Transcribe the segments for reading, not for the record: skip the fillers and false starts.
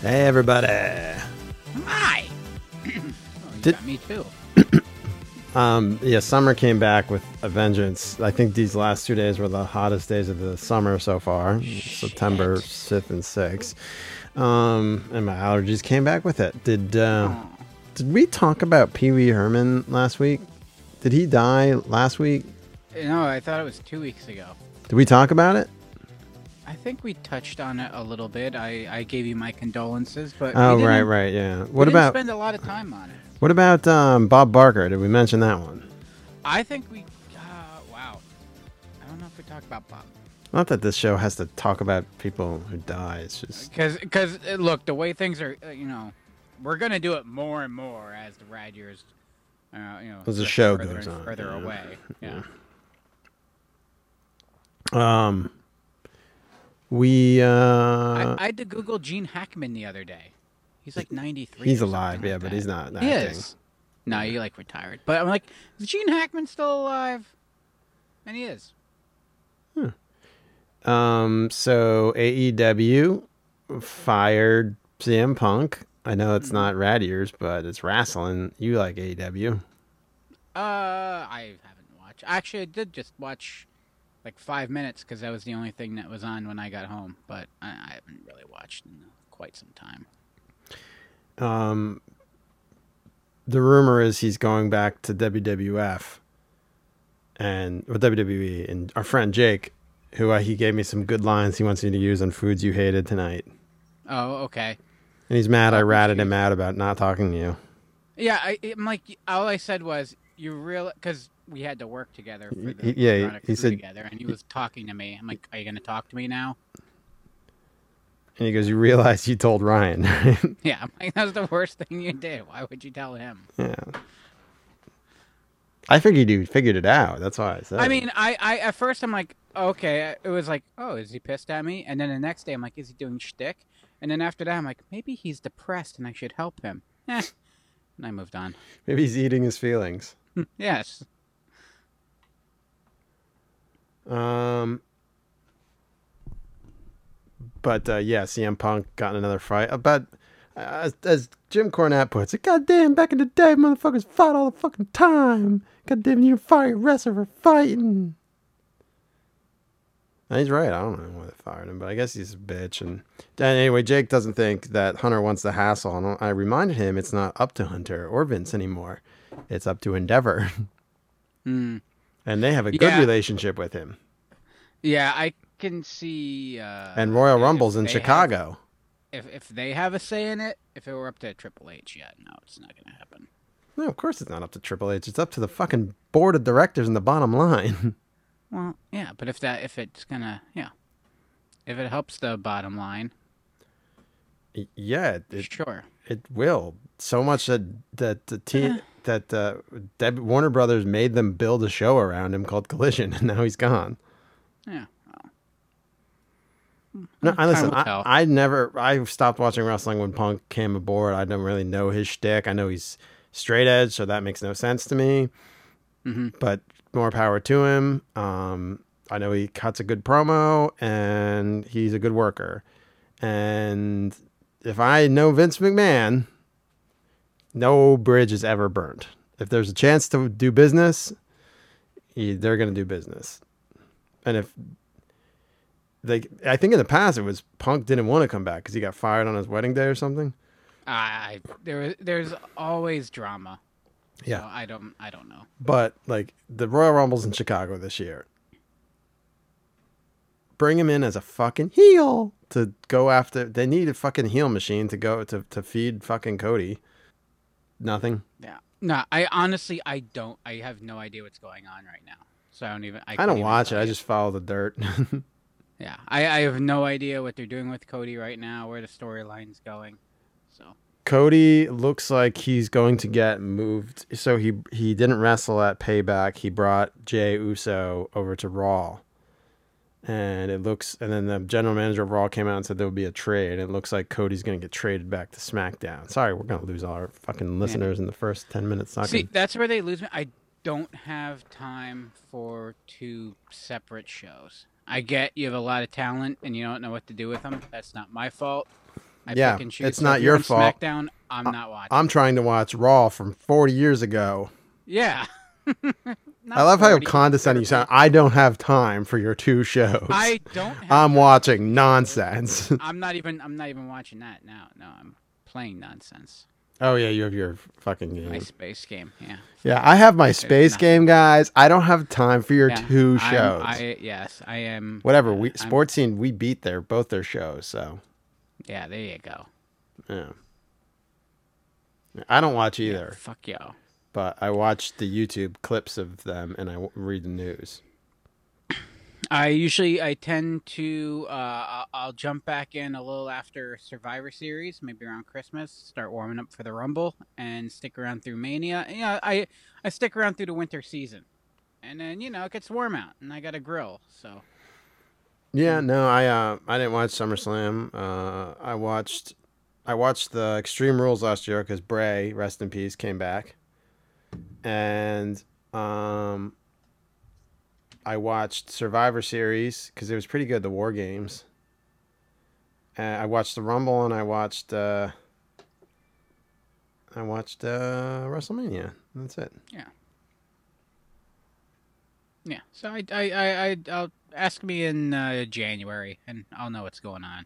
Hey, everybody. Hi. Oh, me too. Yeah, summer came back with a vengeance. I think these last 2 days were the hottest days of the summer so far. Shit. September 5th and 6th. And my allergies came back with it. Did we talk about Pee Wee Herman last week? Did he die last week? No, I thought it was 2 weeks ago. Did we talk about it? I think we touched on it a little bit. I gave you my condolences, but yeah. What we didn't spend a lot of time on it. What about Bob Barker? Did we mention that one? I think we... wow. I don't know if we talked about Bob. Not that this show has to talk about people who die. It's just... Because, look, the way things are, you know, we're going to do it more and more as the rad years, as the show goes on. Further away. Yeah. I had to Google Gene Hackman the other day. He's like 93. He's alive, yeah, but he's not acting. He is. No, he like retired. But I'm like, is Gene Hackman still alive? And he is. Hmm. So AEW fired CM Punk. I know it's not rad ears, but it's wrestling. You like AEW? I haven't watched. Actually, I did just watch like 5 minutes because that was the only thing that was on when I got home. But I haven't really watched in quite some time. The rumor is he's going back to WWF and or WWE, and our friend Jake, who he gave me some good lines he wants you to use on foods you hated tonight. Oh, okay. And he's mad I ratted him out about not talking to you. Yeah, I'm like, all I said was you real because we had to work together. For the he said together, and he was talking to me. I'm like, are you going to talk to me now? And he goes, you realize you told Ryan, right? Yeah, I'm like, that was the worst thing you did. Why would you tell him? Yeah. I figured you figured it out. That's why I said it. I mean, I at first I'm like, okay. It was like, oh, is he pissed at me? And then the next day I'm like, is he doing shtick? And then after that I'm like, maybe he's depressed and I should help him. And I moved on. Maybe he's eating his feelings. Yes. But, yeah, CM Punk got in another fight. But, as Jim Cornette puts it, goddamn, back in the day, motherfuckers fought all the fucking time. Goddamn, you fire your wrestler for fighting. And he's right. I don't know why they fired him, but I guess he's a bitch. And anyway, Jake doesn't think that Hunter wants the hassle. And I reminded him it's not up to Hunter or Vince anymore. It's up to Endeavor. And they have a good relationship with him. Yeah, I can see and Royal Rumble's in Chicago. If they have a say in it, if it were up to Triple H, no, it's not going to happen. No, of course it's not up to Triple H. It's up to the fucking board of directors and the bottom line. Well, yeah, but if it helps the bottom line, yeah, sure, it will. So much that the team that Warner Brothers made them build a show around him called Collision, and now he's gone. Yeah. No, listen, I stopped watching wrestling when Punk came aboard. I don't really know his shtick. I know he's straight edge, so that makes no sense to me. Mm-hmm. But more power to him. I know he cuts a good promo, and he's a good worker. And if I know Vince McMahon, no bridge is ever burnt. If there's a chance to do business, they're going to do business. And if... I think in the past it was Punk didn't want to come back because he got fired on his wedding day or something. There's always drama. Yeah, so I don't know. But like the Royal Rumble's in Chicago this year, bring him in as a fucking heel to go after. They need a fucking heel machine to go to feed fucking Cody. Nothing. Yeah. No, I honestly I have no idea what's going on right now. So I don't watch it. I just follow the dirt. Yeah, I have no idea what they're doing with Cody right now, where the storyline's going. So Cody looks like he's going to get moved. So he didn't wrestle at Payback. He brought Jey Uso over to Raw. And it looks, and then the general manager of Raw came out and said there would be a trade. It looks like Cody's going to get traded back to SmackDown. Sorry, we're going to lose all our fucking listeners in the first 10 minutes. See, that's where they lose me. I don't have time for two separate shows. I get you have a lot of talent and you don't know what to do with them. That's not my fault. I pick and choose. It's not your fault. SmackDown, I'm not watching. I'm trying to watch Raw from 40 years ago. Yeah. I love how condescending you sound. I don't have time for your two shows. I don't have I'm watching nonsense. I'm not even watching that now. No, I'm playing nonsense. Oh yeah, you have your fucking game. My space game, yeah. Yeah, I have my space game, guys. I don't have time for your two shows. I am whatever, sports scene, we beat both their shows, so yeah, there you go. Yeah. I don't watch either. Yeah, fuck y'all. But I watch the YouTube clips of them, and I read the news. I tend to, I'll jump back in a little after Survivor Series, maybe around Christmas, start warming up for the Rumble, and stick around through Mania. Yeah, you know, I stick around through the winter season, and then you know it gets warm out, and I got a grill. So. Yeah, no, I didn't watch SummerSlam. I watched the Extreme Rules last year because Bray, rest in peace, came back. And I watched Survivor Series because it was pretty good, the War Games. And I watched the Rumble and I watched WrestleMania. That's it. Yeah. Yeah. So I'll ask me in January and I'll know what's going on.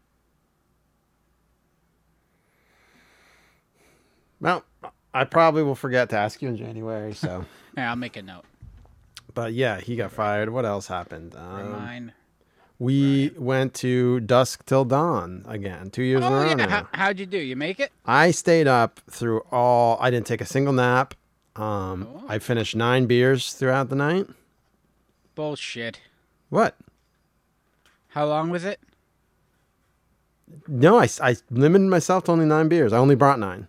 Well. I probably will forget to ask you in January, so... Yeah, I'll make a note. But yeah, he got fired. What else happened? We went to Dusk Till Dawn again, 2 years in a row now. How'd you do? You make it? I stayed up through all... I didn't take a single nap. I finished 9 beers throughout the night. Bullshit. What? How long was it? No, I limited myself to only 9 beers. I only brought 9.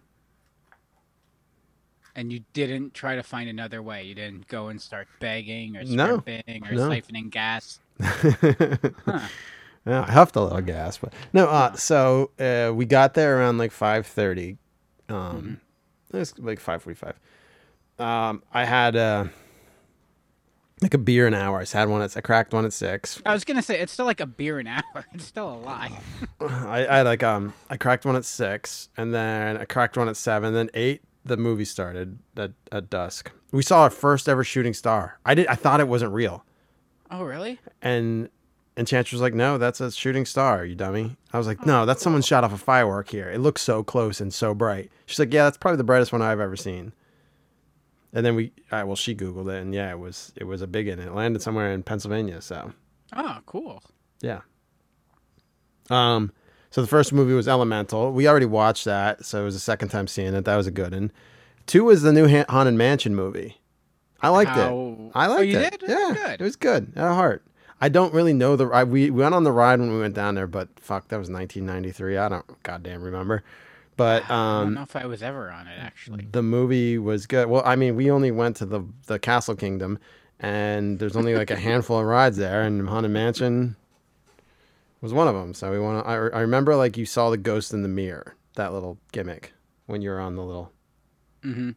And you didn't try to find another way. You didn't go and start begging or stripping or siphoning gas. Huh. No, I huffed a little gas, but no. So we got there around like 5:30. It was like 5:45. I had like a beer an hour. I cracked one at 6. I was gonna say it's still like a beer an hour. It's still a lie. I cracked one at 6, and then I cracked one at 7, then 8. The movie started at dusk. We saw our first ever shooting star. I thought it wasn't real. Oh, really? And Chance was like, "No, that's a shooting star, you dummy." I was like, "No, that's someone shot off a firework here. It looks so close and so bright." She's like, "Yeah, that's probably the brightest one I've ever seen." And then she Googled it, and yeah, it was a big one. It landed somewhere in Pennsylvania. So. Oh, cool. Yeah. So the first movie was Elemental. We already watched that, so it was the second time seeing it. That was a good one. 2 was the new Haunted Mansion movie. I liked it. I liked it. Oh, you did? Yeah, it was good. At heart. I don't really know the ride. We went on the ride when we went down there, but fuck, that was 1993. I don't goddamn remember. But I don't know if I was ever on it, actually. The movie was good. Well, I mean, we only went to the Castle Kingdom, and there's only like a handful of rides there, and Haunted Mansion... was one of them. So we want to. I remember like you saw the ghost in the mirror, that little gimmick when you were on the little. Mm-hmm.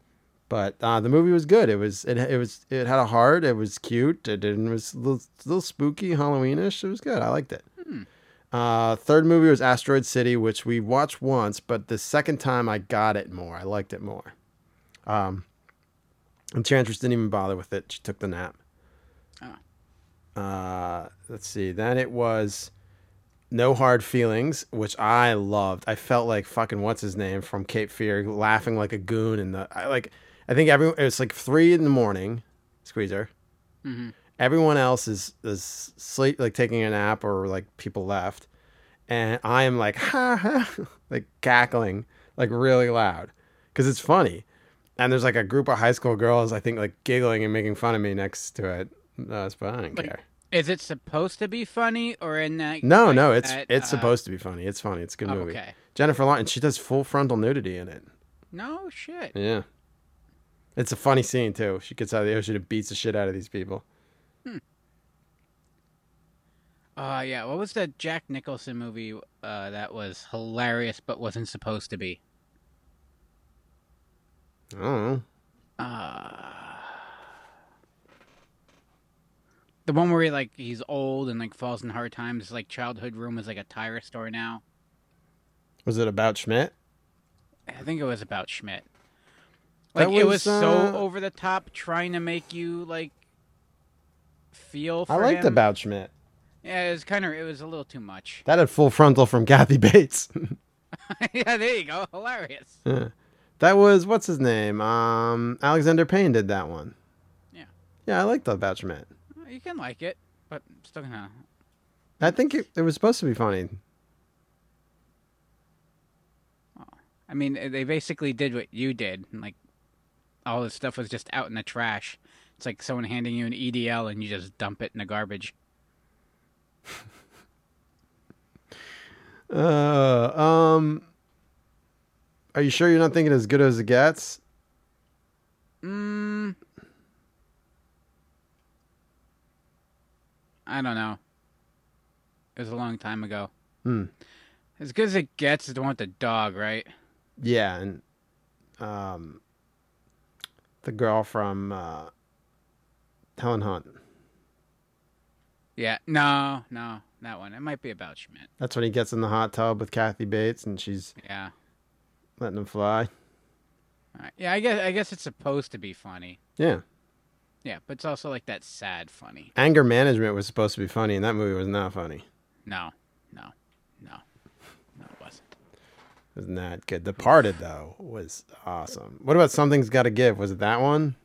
But the movie was good. It had a heart. It was cute. It was a little spooky, Halloweenish. It was good. I liked it. Hmm. Third movie was Asteroid City, which we watched once, but the second time I got it more. I liked it more. Enchantress didn't even bother with it. She took the nap. Oh. Let's see. Then it was. No Hard Feelings, which I loved. I felt like fucking what's his name from Cape Fear, laughing like a goon. And it was like 3 a.m. Squeezer. Mm-hmm. Everyone else is sleep, like taking a nap or like people left, and I am like ha ha, like cackling like really loud because it's funny. And there's like a group of high school girls I think like giggling and making fun of me next to it. No, it's fine. I don't care. Is it supposed to be funny or in that? No, like no, it's supposed to be funny. It's funny. It's a good movie. Okay. Jennifer Lawrence, she does full frontal nudity in it. No shit. Yeah, it's a funny scene too. She gets out of the ocean and beats the shit out of these people. Hmm. Yeah, what was that Jack Nicholson movie that was hilarious but wasn't supposed to be? I don't know. The one where he, like, he's old and, like, falls in hard times. His, like, childhood room is, like, a tire store now. Was it About Schmidt? I think it was About Schmidt. Like, was, it was so over the top trying to make you, like, feel for him. I liked About Schmidt. Yeah, it was a little too much. That had full frontal from Kathy Bates. Yeah, there you go. Hilarious. Yeah. That was, what's his name? Alexander Payne did that one. Yeah. Yeah, I liked the About Schmidt. You can like it, but I'm still gonna... I think it was supposed to be funny. Oh, I mean, they basically did what you did. And, like, all this stuff was just out in the trash. It's like someone handing you an EDL and you just dump it in the garbage. Are you sure you're not thinking As Good as It Gets? I don't know. It was a long time ago. As Good as It Gets is the one with the dog, right? Yeah, and the girl from Helen Hunt. Yeah, no, that one. It might be About Schmidt. That's when he gets in the hot tub with Kathy Bates, and she's letting him fly. All right. Yeah, I guess it's supposed to be funny. Yeah. Yeah, but it's also like that sad funny. Anger management was supposed to be funny, and that movie was not funny. No, it wasn't. It was not good. The Departed, though, was awesome. What about Something's Gotta Give? Was it that one?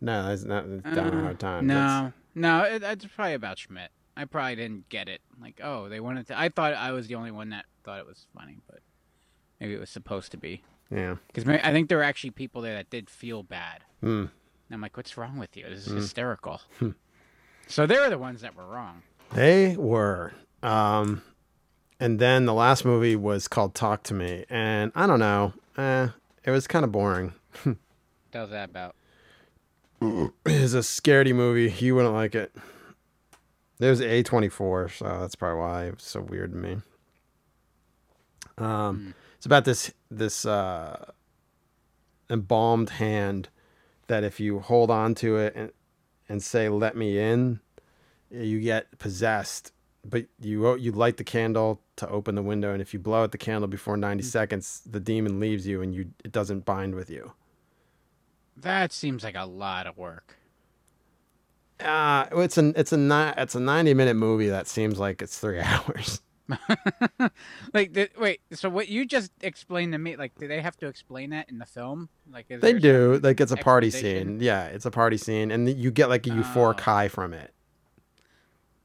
No, that's not Down on Hard Times. No. No, that's probably About Schmidt. I probably didn't get it. Like, oh, they wanted to... I thought I was the only one that thought it was funny, but maybe it was supposed to be. Yeah. Because I think there were actually people there that did feel bad. And I'm like, what's wrong with you? This is hysterical. So they were the ones that were wrong. They were. And then the last movie was called Talk to Me. And I don't know. It was kind of boring. How's that about? It's a scaredy movie. You wouldn't like it. There's A24, so that's probably why it's so weird to me. It's about this embalmed hand that if you hold on to it and say "let me in," you get possessed. But you light the candle to open the window, and if you blow out the candle before 90 seconds, the demon leaves you, and it doesn't bind with you. That seems like a lot of work. It's a 90-minute movie that seems like it's 3 hours. Wait. So what you just explained to me, like, do they have to explain that in the film? Like, they do. Like, it's a party scene. Yeah, it's a party scene, and you get like a euphoric high from it.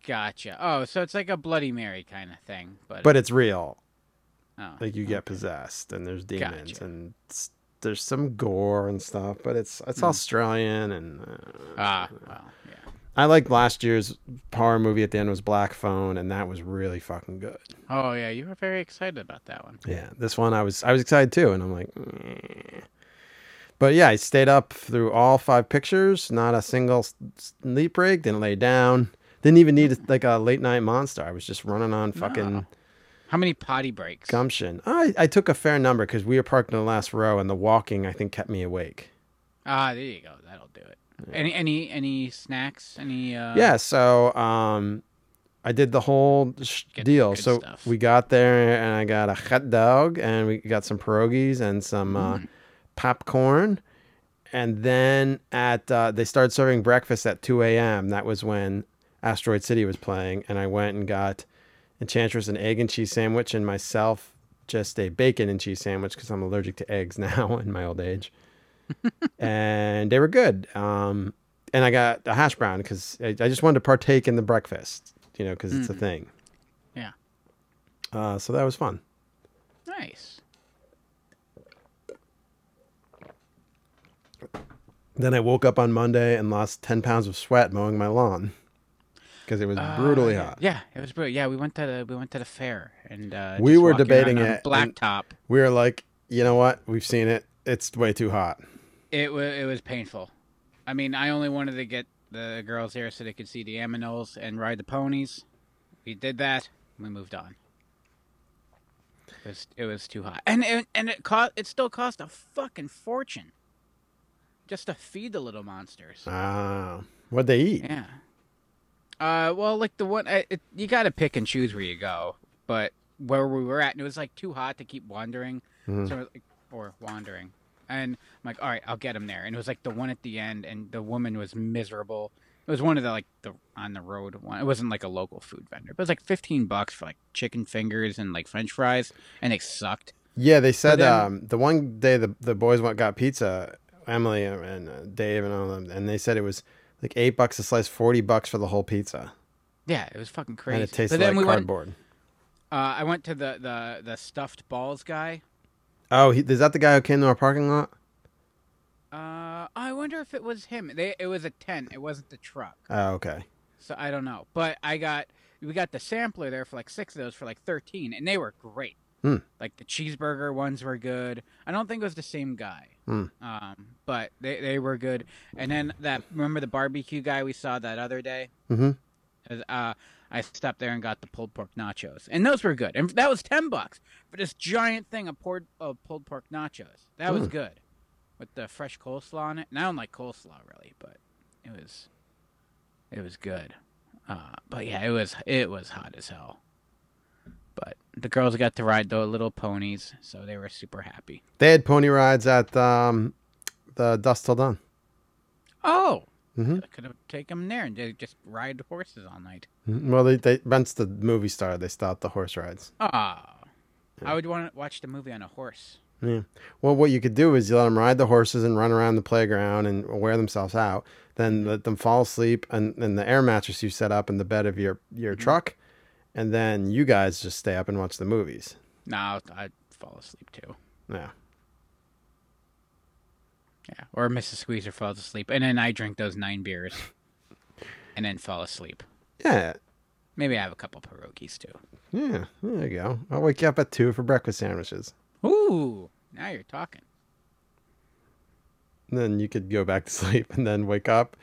Gotcha. Oh, so it's like a Bloody Mary kind of thing, but it's real. Oh, like you get possessed, and there's demons, and. There's some gore and stuff, but it's Australian and yeah. I liked last year's horror movie at the end was Black Phone, and that was really fucking good. Oh yeah, you were very excited about that one. Yeah, this one I was excited too, and I'm like, But yeah, I stayed up through all 5 pictures, not a single sleep break. Didn't lay down. Didn't even need like a late night monster. I was just running on fucking. No. How many potty breaks? Gumption. I took a fair number because we were parked in the last row, and the walking, I think, kept me awake. There you go. That'll do it. Yeah. Any snacks? Any? Yeah. So I did the whole deal. So stuff. We got there, and I got a hot dog, and we got some pierogies and some popcorn, and then at they started serving breakfast at 2 a.m. That was when Asteroid City was playing, and I went and got. Enchantress an egg and cheese sandwich, and myself just a bacon and cheese sandwich because I'm allergic to eggs now in my old age. And they were good. And I got a hash brown because I just wanted to partake in the breakfast, you know, because it's a thing. Yeah. So that was fun. Nice. Then I woke up on Monday and lost 10 pounds of sweat mowing my lawn. Because it was brutally hot. Yeah, it was brutal. Yeah, we went to the fair, and we were debating it. Blacktop. We were like, you know what? We've seen it. It's way too hot. It was painful. I mean, I only wanted to get the girls here so they could see the aminals and ride the ponies. We did that. We moved on. It was too hot, and it still cost a fucking fortune just to feed the little monsters. What'd they eat? Yeah. Well, like the one, you gotta pick and choose where you go. But where we were at, and it was like too hot to keep wandering, so I was like, or wandering. And I'm like, all right, I'll get him there. And it was like the one at the end, and the woman was miserable. It was one of the on the road one. It wasn't like a local food vendor, but it was like $15 for like chicken fingers and like French fries, and they sucked. Yeah, they said the one day the boys got pizza, Emily and Dave and all of them, and they said it was like $8 a slice, $40 for the whole pizza. Yeah, it was fucking crazy. And it tasted like cardboard. I went to the stuffed balls guy. Oh, is that the guy who came to our parking lot? I wonder if it was him. It was a tent. It wasn't the truck. Oh, okay. So I don't know, but we got the sampler there for like 6 of those for like 13, and they were great. Like the cheeseburger ones were good. I don't think it was the same guy. But they were good. And then remember the barbecue guy we saw that other day? I stopped there and got the pulled pork nachos, and those were good. And that was $10 for this giant thing of pulled pork nachos. That was good. With the fresh coleslaw on it. And I don't like coleslaw really, but it was good. But yeah, it was hot as hell. But the girls got to ride the little ponies, so they were super happy. They had pony rides at the Dusk Till Dawn. Oh. I could have taken them there and just ride horses all night. Well, once the movie started, they stopped the horse rides. Oh. Yeah. I would want to watch the movie on a horse. Yeah. Well, what you could do is you let them ride the horses and run around the playground and wear themselves out. Then let them fall asleep and the air mattress you set up in the bed of your truck. And then you guys just stay up and watch the movies. No, I'd fall asleep too. Yeah. Yeah. Or Mrs. Squeezer falls asleep. And then I drink those 9 beers and then fall asleep. Yeah. Maybe I have a couple pierogies too. Yeah. There you go. I'll wake you up at 2 for breakfast sandwiches. Ooh, now you're talking. And then you could go back to sleep and then wake up.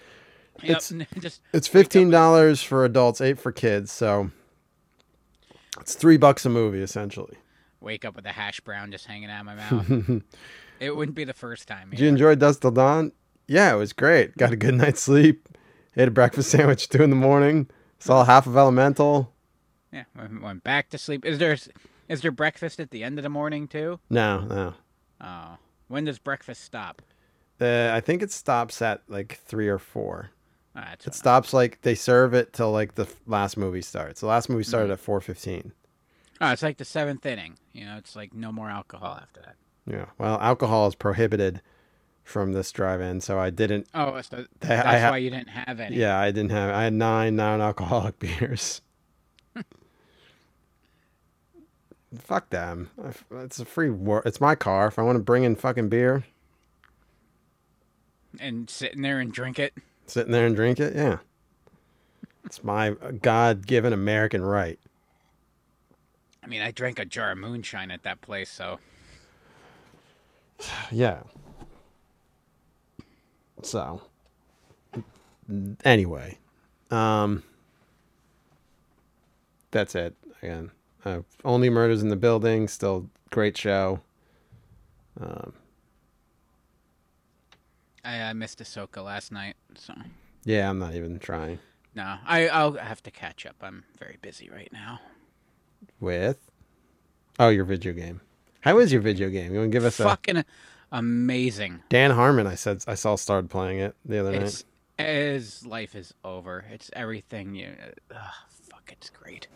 Yep, it's $15 for adults, $8 for kids, so it's $3 a movie essentially. Wake up with a hash brown just hanging out of my mouth. It wouldn't be the first time. Did you enjoy Dusk Till Dawn? Yeah, it was great. Got a good night's sleep. Ate a breakfast sandwich 2 in the morning. Saw half of Elemental. Yeah, went back to sleep. Is there breakfast at the end of the morning, too? No. Oh. When does breakfast stop? I think it stops at, like, 3 or 4. Oh, it stops, like, they serve it till, like, the last movie starts. The last movie started at 4:15. Oh, it's like the 7th inning. You know, it's like no more alcohol after that. Yeah. Well, alcohol is prohibited from this drive-in, so I didn't... Oh, so that's why you didn't have any. Yeah, I didn't have... I had 9 non-alcoholic beers. Fuck them. It's a free war. It's my car. If I want to bring in fucking beer. And sit in there and drink it, yeah. It's my God-given American right. I mean, I drank a jar of moonshine at that place, so. Yeah. So. Anyway. That's it. Again. Only Murders in the Building, still great show. I missed Ahsoka last night, so yeah, I'm not even trying. No, I'll have to catch up. I'm very busy right now. With your video game. How is your video game? You want to give us fucking amazing. Dan Harmon, I saw started playing it the other night. His life is over. It's everything you. Fuck, it's great.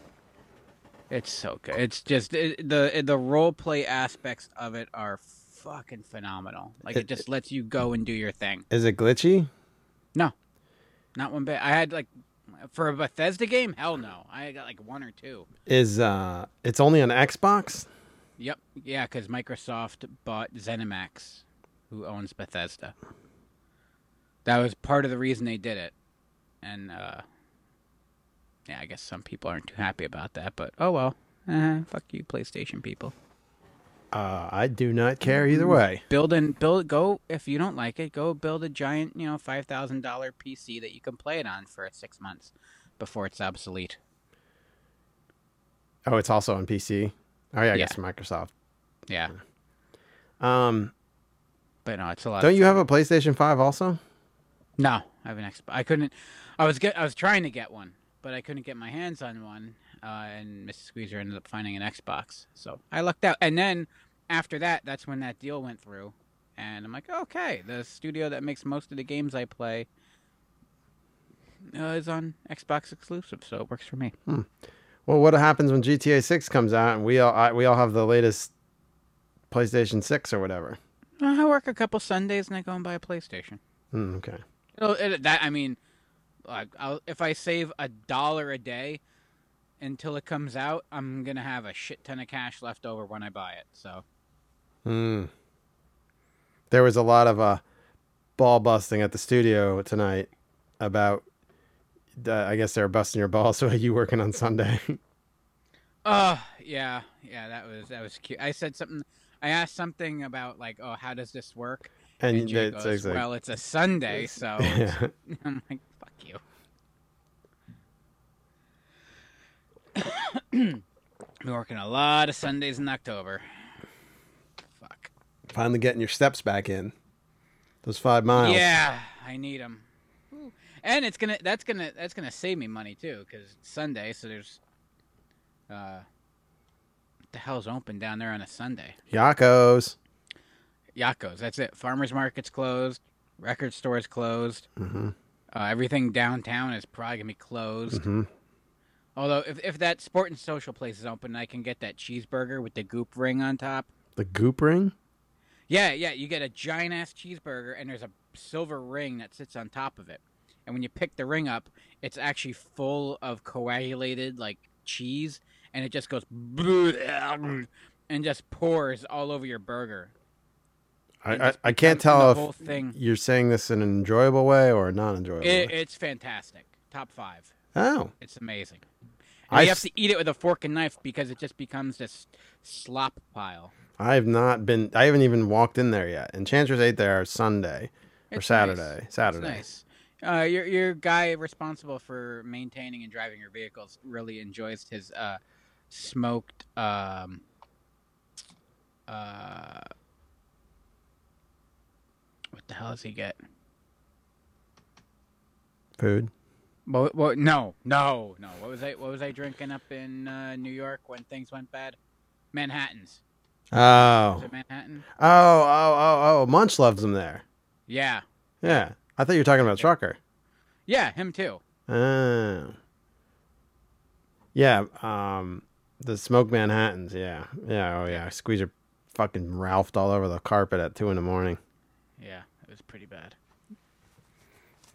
It's so good. It's just the role play aspects of it are fucking phenomenal. Like it just lets you go and do your thing. Is it glitchy? No, not one bit. I had like for a Bethesda game, hell no. I got like 1 or 2. Is it's only on Xbox? Yep. Yeah, because Microsoft bought ZeniMax, who owns Bethesda. That was part of the reason they did it, and. Yeah, I guess some people aren't too happy about that, but oh well. Fuck you, PlayStation people. I do not care either way. Go if you don't like it. Go build a giant, $5,000 PC that you can play it on for 6 months before it's obsolete. Oh, it's also on PC. Oh yeah, I guess Microsoft. Yeah. But no, it's a lot. Don't you have a PlayStation 5 also? No, I have an Xbox. I was trying to get one, but I couldn't get my hands on one. And Mrs. Squeezer ended up finding an Xbox, so I lucked out. And then after that, that's when that deal went through, and I'm like, okay, the studio that makes most of the games I play is on Xbox exclusive, so it works for me. Well, what happens when GTA 6 comes out, and we all have the latest PlayStation 6 or whatever? I work a couple Sundays, and I go and buy a PlayStation. Okay. If I save $1 a day until it comes out, I'm going to have a shit ton of cash left over when I buy it. So, there was a lot of ball busting at the studio tonight about, I guess they were busting your balls. So are you working on Sunday? Yeah, that was cute. I asked something about how does this work? And Jake goes, well, it's a Sunday. So I'm like, fuck you. Been working a lot of Sundays in October. Fuck. Finally getting your steps back in. Those 5 miles. Yeah, I need them. Ooh. And that's gonna save me money too, because it's Sunday. So there's what the hell's open down there on a Sunday? Yakko's. That's it. Farmers market's closed. Record store's closed. Mm-hmm. Everything downtown is probably gonna be closed. Mm-hmm. Although, if that Sport and Social place is open, I can get that cheeseburger with the goop ring on top. The goop ring? Yeah. You get a giant-ass cheeseburger, and there's a silver ring that sits on top of it. And when you pick the ring up, it's actually full of coagulated, cheese, and it just goes... and just pours all over your burger. I can't tell if you're saying this in an enjoyable way or a non-enjoyable way. It's fantastic. Top 5. Oh. It's amazing. You have to eat it with a fork and knife because it just becomes this slop pile. I haven't even walked in there yet. Enchantress ate there Sunday or Saturday. Nice. Saturday. It's nice. Your guy responsible for maintaining and driving your vehicles really enjoys his smoked what the hell does he get? Food. Well, no. What was I drinking up in New York when things went bad? Manhattans. Oh. Was it Manhattan? Oh. Munch loves them there. Yeah. I thought you were talking about Trucker. Yeah, him too. Yeah. The smoked Manhattans. Yeah. Oh yeah. Squeezer fucking Ralphed all over the carpet at 2 a.m. Yeah, it was pretty bad.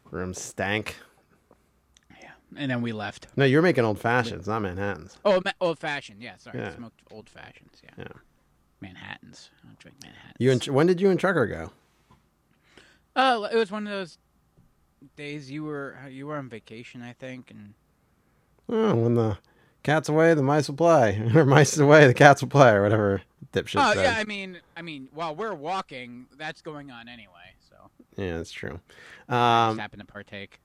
Room stank. And then we left. No, you're making old fashions, not Manhattans. Oh, old fashioned. Yeah, sorry. Yeah. I smoked old fashions. Yeah. Manhattans. I don't drink Manhattans. When did you and Trucker go? It was one of those days you were on vacation, I think, and when the cat's away, the mice will play, or mice is away, the cats will play, or whatever dipshit says. Yeah, I mean, while we're walking, that's going on anyway. So yeah, that's true. I just happened to partake.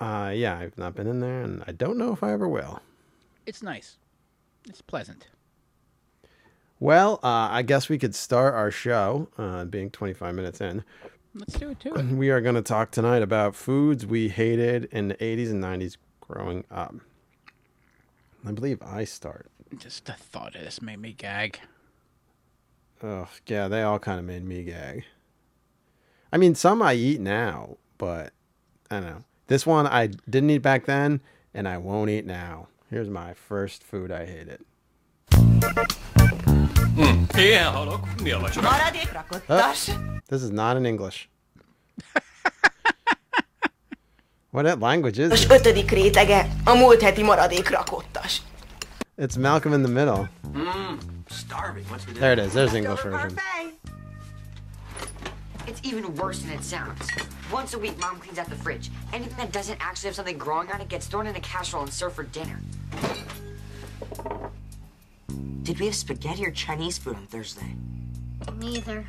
Yeah, I've not been in there, and I don't know if I ever will. It's nice. It's pleasant. Well, I guess we could start our show, being 25 minutes in. Let's do it, too. We are going to talk tonight about foods we hated in the 80s and 90s growing up. I believe I start. Just the thought of this made me gag. Oh, yeah, they all kind of made me gag. I mean, some I eat now, but I don't know. This one I didn't eat back then, and I won't eat now. Here's my first food I hated. This is not in English. What language is this? It's Malcolm in the Middle. Starving. There it is. There's the English version. It's even worse than it sounds. Once a week, Mom cleans out the fridge. Anything that doesn't actually have something growing on it gets thrown in a casserole and served for dinner. Did we have spaghetti or Chinese food on Thursday? Neither.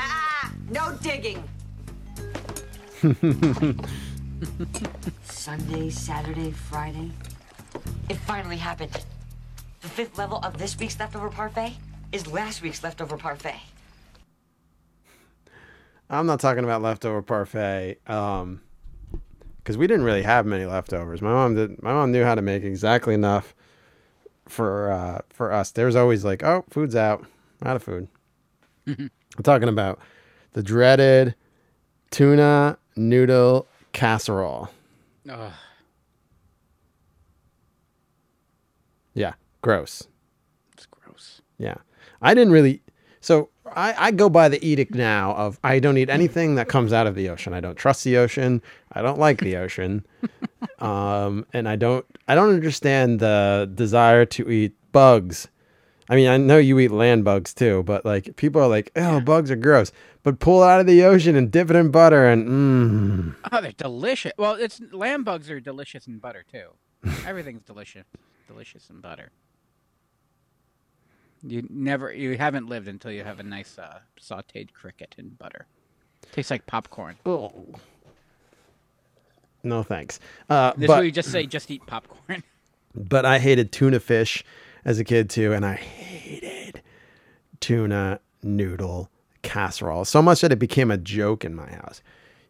Ah! No digging! Sunday, Saturday, Friday. It finally happened. The fifth level of this week's leftover parfait is last week's leftover parfait. I'm not talking about leftover parfait, because we didn't really have many leftovers. My mom did. My mom knew how to make exactly enough for us. There was always like, oh, food's out, out of food. I'm talking about the dreaded tuna noodle casserole. Ugh. Yeah, gross. It's gross. Yeah, I didn't really. So I go by the edict now of I don't eat anything that comes out of the ocean. I don't trust the ocean. I don't like the ocean. And I don't understand the desire to eat bugs. I mean, I know you eat land bugs too, but like people are like, oh, yeah, bugs are gross, but pull out of the ocean and dip it in butter and oh, they're delicious. Well, it's land bugs are delicious in butter too. Everything's delicious in butter. You haven't lived until you have a nice sautéed cricket in butter. Tastes like popcorn. Oh, no thanks. This way you just say, just eat popcorn. But I hated tuna fish as a kid too, and I hated tuna noodle casserole so much that it became a joke in my house.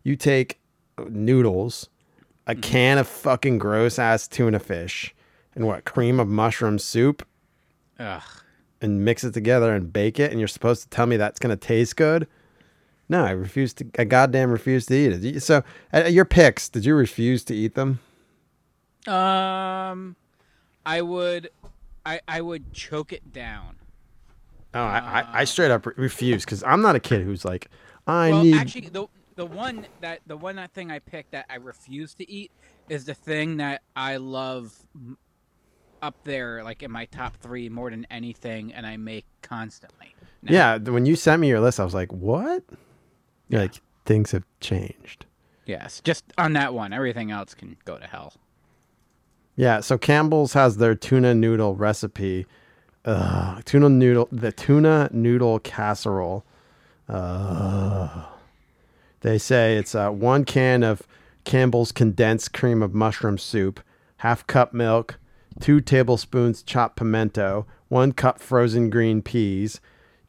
You take noodles, a can of fucking gross ass tuna fish, and what, cream of mushroom soup? Ugh. And mix it together and bake it, and you're supposed to tell me that's going to taste good? No, I goddamn refuse to eat it. So, your picks, did you refuse to eat them? I would choke it down. Oh, I straight up refuse, because I'm not a kid who's like, actually, the one thing I picked that I refuse to eat is the thing that I love up there, like in my top three more than anything, and I make constantly now. Yeah, when you sent me your list, I was like, what? Yeah. Like, things have changed. Yes, just on that one. Everything else can go to hell. Yeah, so Campbell's has their tuna noodle recipe. The tuna noodle casserole. They say it's 1 can of Campbell's condensed cream of mushroom soup, 1/2 cup milk, 2 tablespoons chopped pimento, 1 cup frozen green peas,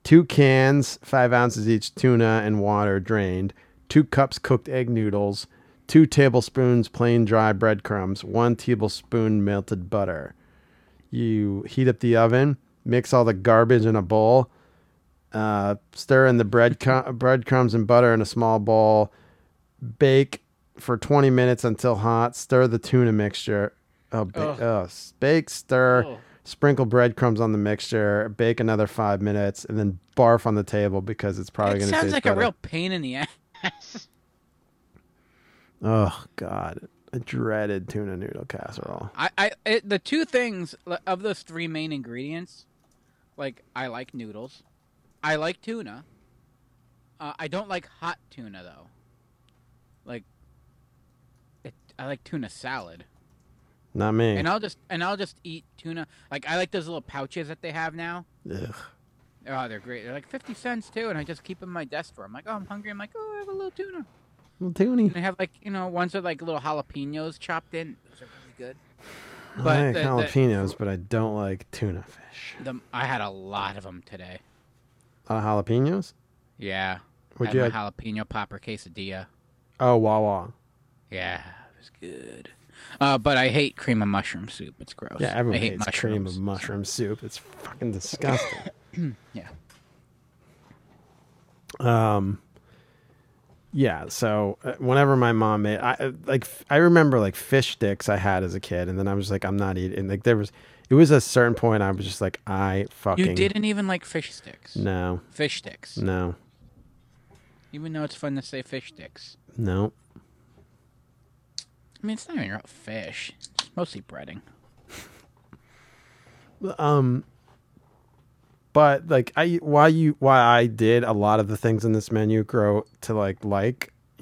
2 cans, 5 ounces each tuna and water drained, 2 cups cooked egg noodles, 2 tablespoons plain dry breadcrumbs, 1 tablespoon melted butter. You heat up the oven, mix all the garbage in a bowl, stir in the breadcrumbs and butter in a small bowl, bake for 20 minutes until hot, stir the tuna mixture. Bake, stir, sprinkle breadcrumbs on the mixture, bake another 5 minutes, and then barf on the table because it's probably going to taste better. Sounds like a real pain in the ass. Oh, God. A dreaded tuna noodle casserole. The two things, of those three main ingredients, like, I like noodles. I like tuna. I don't like hot tuna, though. Like, I like tuna salad. Not me. And I'll just eat tuna. Like, I like those little pouches that they have now. Ugh. Oh, they're great. They're like 50 cents too, and I just keep them in my desk drawer. I'm like, oh, I'm hungry. I'm like, oh, I have a little tuna. Little tuna. And they have like, ones with like little jalapenos chopped in. Those are really good. But I like jalapenos, but I don't like tuna fish. I had a lot of them today. A lot of jalapenos? Yeah. Would you have jalapeno popper quesadilla? Oh, Wawa. Yeah, it was good. But I hate cream of mushroom soup. It's gross. Yeah, everyone hates cream of mushroom soup. It's fucking disgusting. Yeah. Yeah. So whenever my mom made, I remember like fish sticks I had as a kid, and then I was like, I'm not eating. Like it was a certain point I was just like, I fucking. You didn't even like fish sticks. No. Fish sticks. No. Even though it's fun to say fish sticks. No. I mean, it's not even real fish. It's mostly breading. But like why I did a lot of the things in this menu grow to like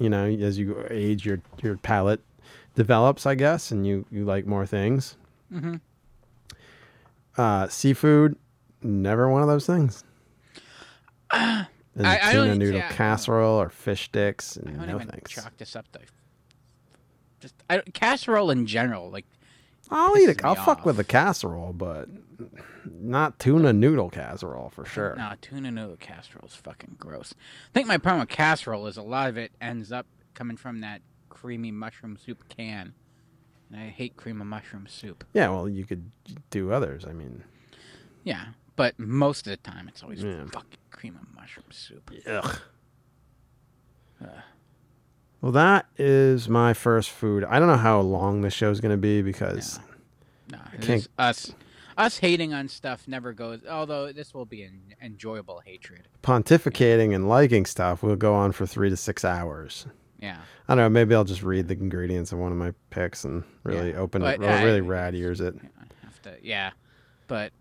as you age, your palate develops, I guess, and you like more things. Mm-hmm. Seafood, never one of those things. I tuna don't, noodle yeah, casserole or fish sticks. And I don't no even thanks. Chalk this up though. Just casserole in general, like I'll eat it. I'll fuck with a casserole, but not tuna noodle casserole for sure. No, tuna noodle casserole is fucking gross. I think my problem with casserole is a lot of it ends up coming from that creamy mushroom soup can, and I hate cream of mushroom soup. Yeah, well, you could do others. I mean, yeah, but most of the time it's always fucking cream of mushroom soup. Ugh. Well, that is my first food. I don't know how long this show's going to be because... No, us hating on stuff never goes... Although this will be an enjoyable hatred. Pontificating and liking stuff will go on for 3 to 6 hours. Yeah. I don't know. Maybe I'll just read the ingredients of one of my picks and really open it. Really rad ears it. Yeah. But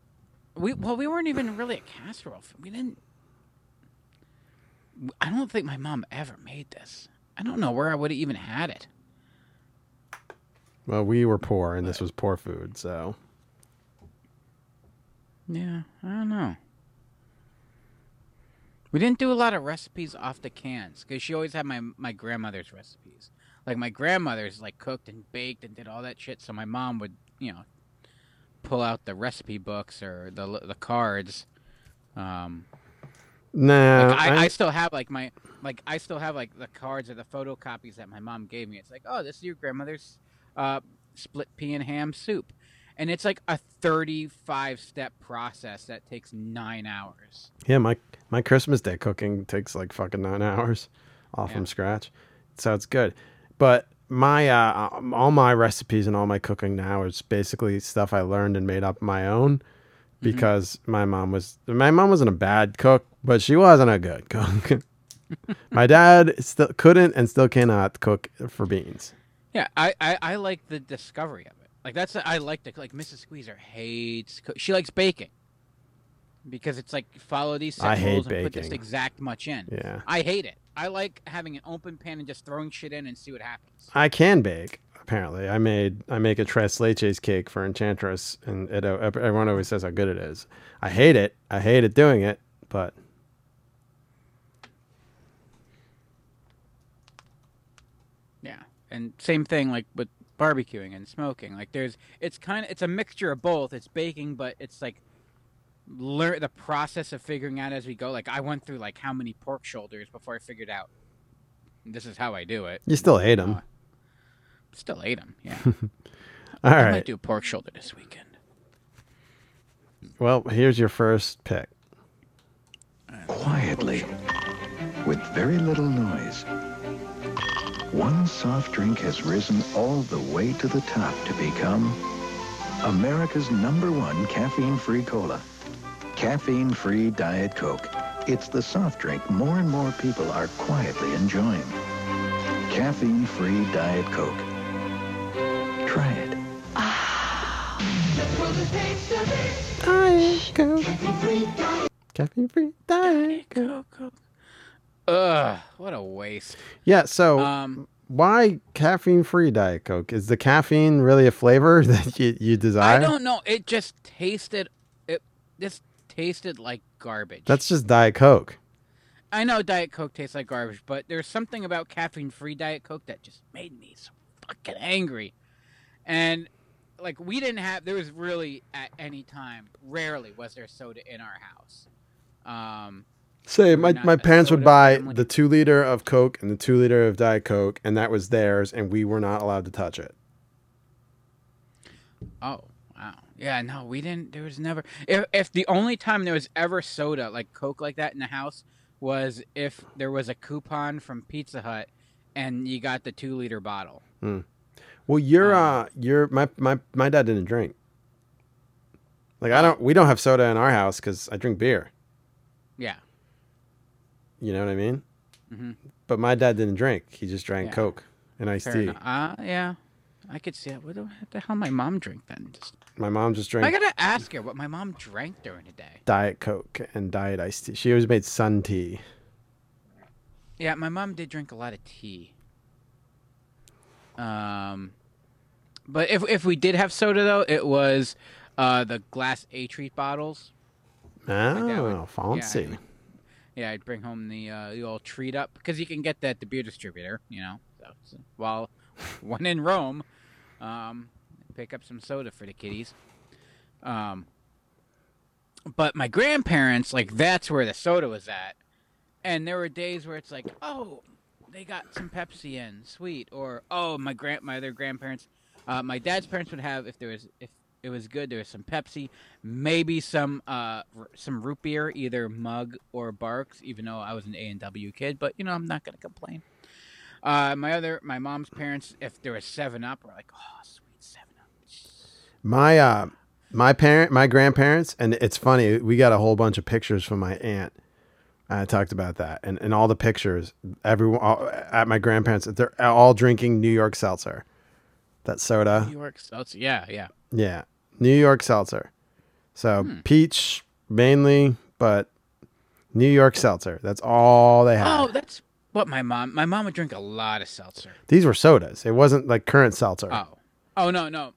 we weren't even really a casserole. We didn't... I don't think my mom ever made this. I don't know where I would have even had it. Well, we were poor, and this was poor food, so. Yeah, I don't know. We didn't do a lot of recipes off the cans, because she always had my grandmother's recipes. Like, my grandmother's, like, cooked and baked and did all that shit, so my mom would, you know, pull out the recipe books or the cards. No, like I still have like the cards or the photocopies that my mom gave me. It's like, oh, this is your grandmother's split pea and ham soup, and it's like a 35-step process that takes 9 hours. Yeah, my Christmas Day cooking takes like fucking 9 hours, all from scratch, so it's good. But my all my recipes and all my cooking now is basically stuff I learned and made up my own. Because my mom wasn't a bad cook, but she wasn't a good cook. My dad still couldn't and still cannot cook for beans. Yeah, I like the discovery of it. Like I like the Mrs. Squeezer hates cook. She likes baking because it's like follow these symbols and put this exact much in. Yeah, I hate it. I like having an open pan and just throwing shit in and see what happens. I can bake. Apparently, I make a tres leches cake for Enchantress, and everyone always says how good it is. I hate it. I hate it doing it, but yeah. And same thing like with barbecuing and smoking. Like it's a mixture of both. It's baking, but it's like learn the process of figuring out as we go. Like I went through like how many pork shoulders before I figured out this is how I do it. You still hate them. Still ate them, yeah. All right. I might do a pork shoulder this weekend. Well, here's your first pick. Quietly, with very little noise, one soft drink has risen all the way to the top to become America's #1 caffeine-free cola. Caffeine-free Diet Coke. It's the soft drink more and more people are quietly enjoying. Caffeine-free Diet Coke. Try it. Diet Coke. Caffeine-free Diet Coke. Ugh, what a waste. Yeah, so why caffeine-free Diet Coke? Is the caffeine really a flavor that you desire? I don't know. It just tasted like garbage. That's just Diet Coke. I know Diet Coke tastes like garbage, but there's something about caffeine-free Diet Coke that just made me so fucking angry. And, like, we didn't have... There was really, at any time, rarely was there soda in our house. My parents would buy the 2-liter of Coke and the 2-liter of Diet Coke, and that was theirs, and we were not allowed to touch it. Oh, wow. Yeah, no, we didn't... There was never... If the only time there was ever soda, like Coke like that in the house... was if there was a coupon from Pizza Hut and you got the 2-liter bottle. Mm. Well, my dad didn't drink. Like we don't have soda in our house because I drink beer. Yeah. You know what I mean? Mm-hmm. But my dad didn't drink. He just drank Coke and iced tea. Yeah. I could see that. What the hell my mom drink then? My mom just drank... I got to ask her what my mom drank during the day. Diet Coke and Diet Iced Tea. She always made sun tea. Yeah, my mom did drink a lot of tea. But if we did have soda, though, it was The glass A-Treat bottles. Oh, fancy. I'd bring home the old treat up, because you can get that at the beer distributor, you know. So while when in Rome, pick up some soda for the kiddies. But my grandparents, that's where the soda was at. And there were days where it's like, oh, they got some Pepsi in, sweet. Or, oh, my other grandparents, my dad's parents would have, if it was good, there was some Pepsi, maybe some root beer, either Mug or Barks, even though I was an A&W kid. But, I'm not going to complain. My mom's parents, if there was 7-Up, were like, oh, sweet 7-Up. My grandparents, and it's funny, we got a whole bunch of pictures from my aunt. I talked about that, and all the pictures, at my grandparents, they're all drinking New York Seltzer, that soda. New York Seltzer, yeah, New York Seltzer. So peach mainly, but New York Seltzer. That's all they had. Oh, that's what my mom would drink a lot of seltzer. These were sodas. It wasn't like current seltzer. Oh no.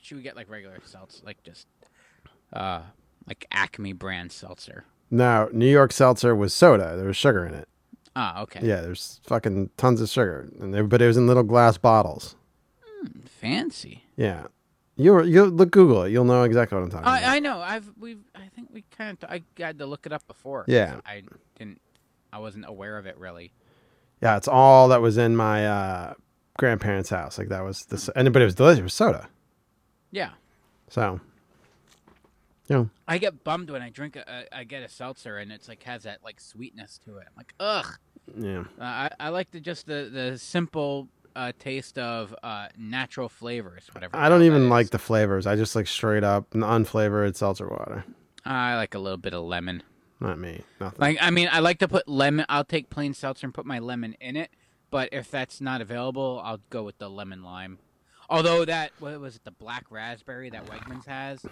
She would get regular seltzer, just Acme brand seltzer. No, New York Seltzer was soda. There was sugar in it. Oh, okay. Yeah, there's fucking tons of sugar, but it was in little glass bottles. Fancy. Yeah, you look, Google it. You'll know exactly what I'm talking about. I know. I think we I had to look it up before. Yeah. I wasn't aware of it really. Yeah, it's all that was in my grandparents' house. That was this, but it was delicious. It was soda. Yeah. So. Yeah. I get bummed when I drink I get a seltzer and it's has that sweetness to it. I'm like, ugh. Yeah. I like the simple taste of natural flavors. Whatever. I don't even like the flavors. I just straight up unflavored seltzer water. I like a little bit of lemon. Not me. Nothing. I like to put lemon. I'll take plain seltzer and put my lemon in it. But if that's not available, I'll go with the lemon lime. Although the black raspberry that Wegmans has.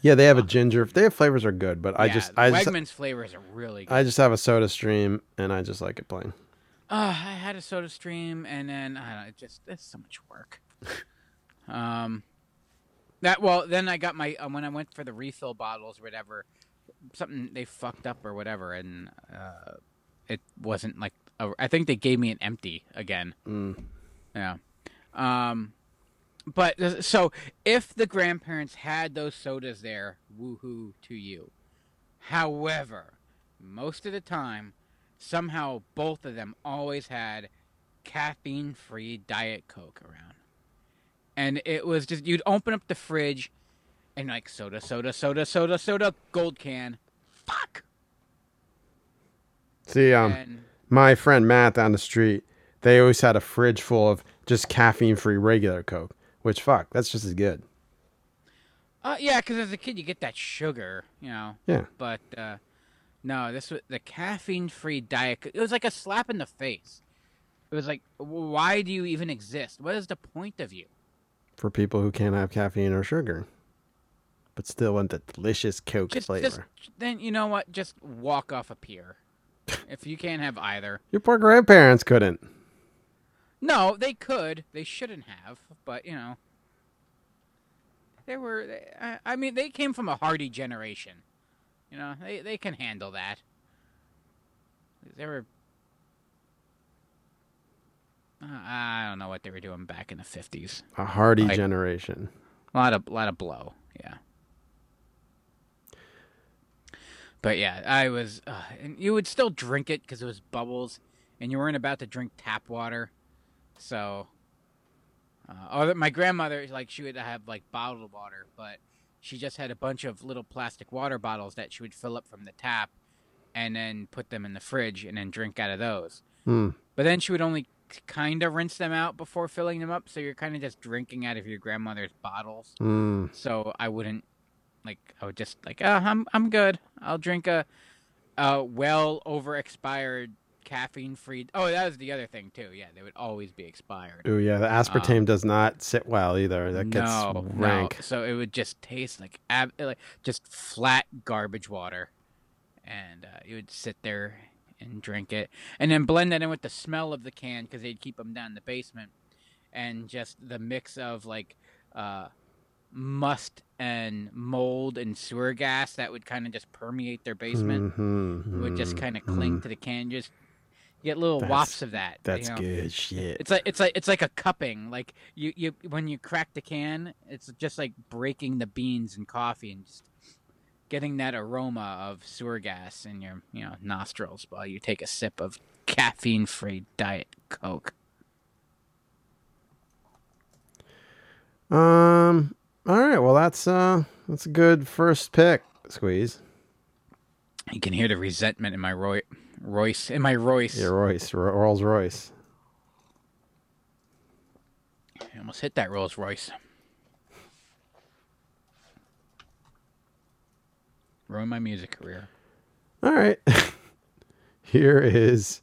Yeah, they have a ginger. Their flavors are good, but Wegmans flavors are really good. I just have a soda stream, and I just like it plain. I had a soda stream, and then I don't know. It's so much work. Then I got my when I went for the refill bottles, or whatever, something they fucked up or whatever, and it wasn't I think they gave me an empty again. Mm. Yeah. But so if the grandparents had those sodas there, woohoo to you. However, most of the time, somehow both of them always had caffeine-free Diet Coke around. And it was just, you'd open up the fridge and soda, soda, soda, soda, soda, gold can. Fuck! See, my friend Matt down the street, they always had a fridge full of just caffeine-free regular Coke. Which, fuck, that's just as good. Yeah, because as a kid, you get that sugar, Yeah. But, no, this was the caffeine-free Diet Coke. It was like a slap in the face. It was like, why do you even exist? What is the point of you? For people who can't have caffeine or sugar, but still want the delicious Coke flavor. Then, you know what? Just walk off a pier. If you can't have either. Your poor grandparents couldn't. No, they could. They shouldn't have, but they were. They came from a hardy generation. They can handle that. They were. I don't know what they were doing back in the 50s. A hardy generation. A lot of blow. Yeah. But yeah, I was, and you would still drink it because it was bubbles, and you weren't about to drink tap water. So, my grandmother, she would have, bottled water, but she just had a bunch of little plastic water bottles that she would fill up from the tap and then put them in the fridge and then drink out of those. Mm. But then she would only kind of rinse them out before filling them up, so you're kind of just drinking out of your grandmother's bottles. Mm. So I wouldn't, I would just, I'm good. I'll drink a well over-expired caffeine-free. Oh, that was the other thing, too. Yeah, they would always be expired. Oh, yeah. The aspartame does not sit well either. That gets rank. No. So it would just taste like just flat garbage water. And you would sit there and drink it. And then blend that in with the smell of the can, because they'd keep them down in the basement. And just the mix of must and mold and sewer gas that would kind of just permeate their basement. It would just kind of cling to the canvas. You get little wafts of that. That's good shit. It's like a cupping. Like you when you crack the can, it's just like breaking the beans and coffee and just getting that aroma of sewer gas in your nostrils while you take a sip of caffeine-free Diet Coke. All right. Well, that's a good first pick, Squeeze. You can hear the resentment in my Royce. Yeah, Rolls Royce. I almost hit that Rolls Royce. Ruined my music career. All right. Here is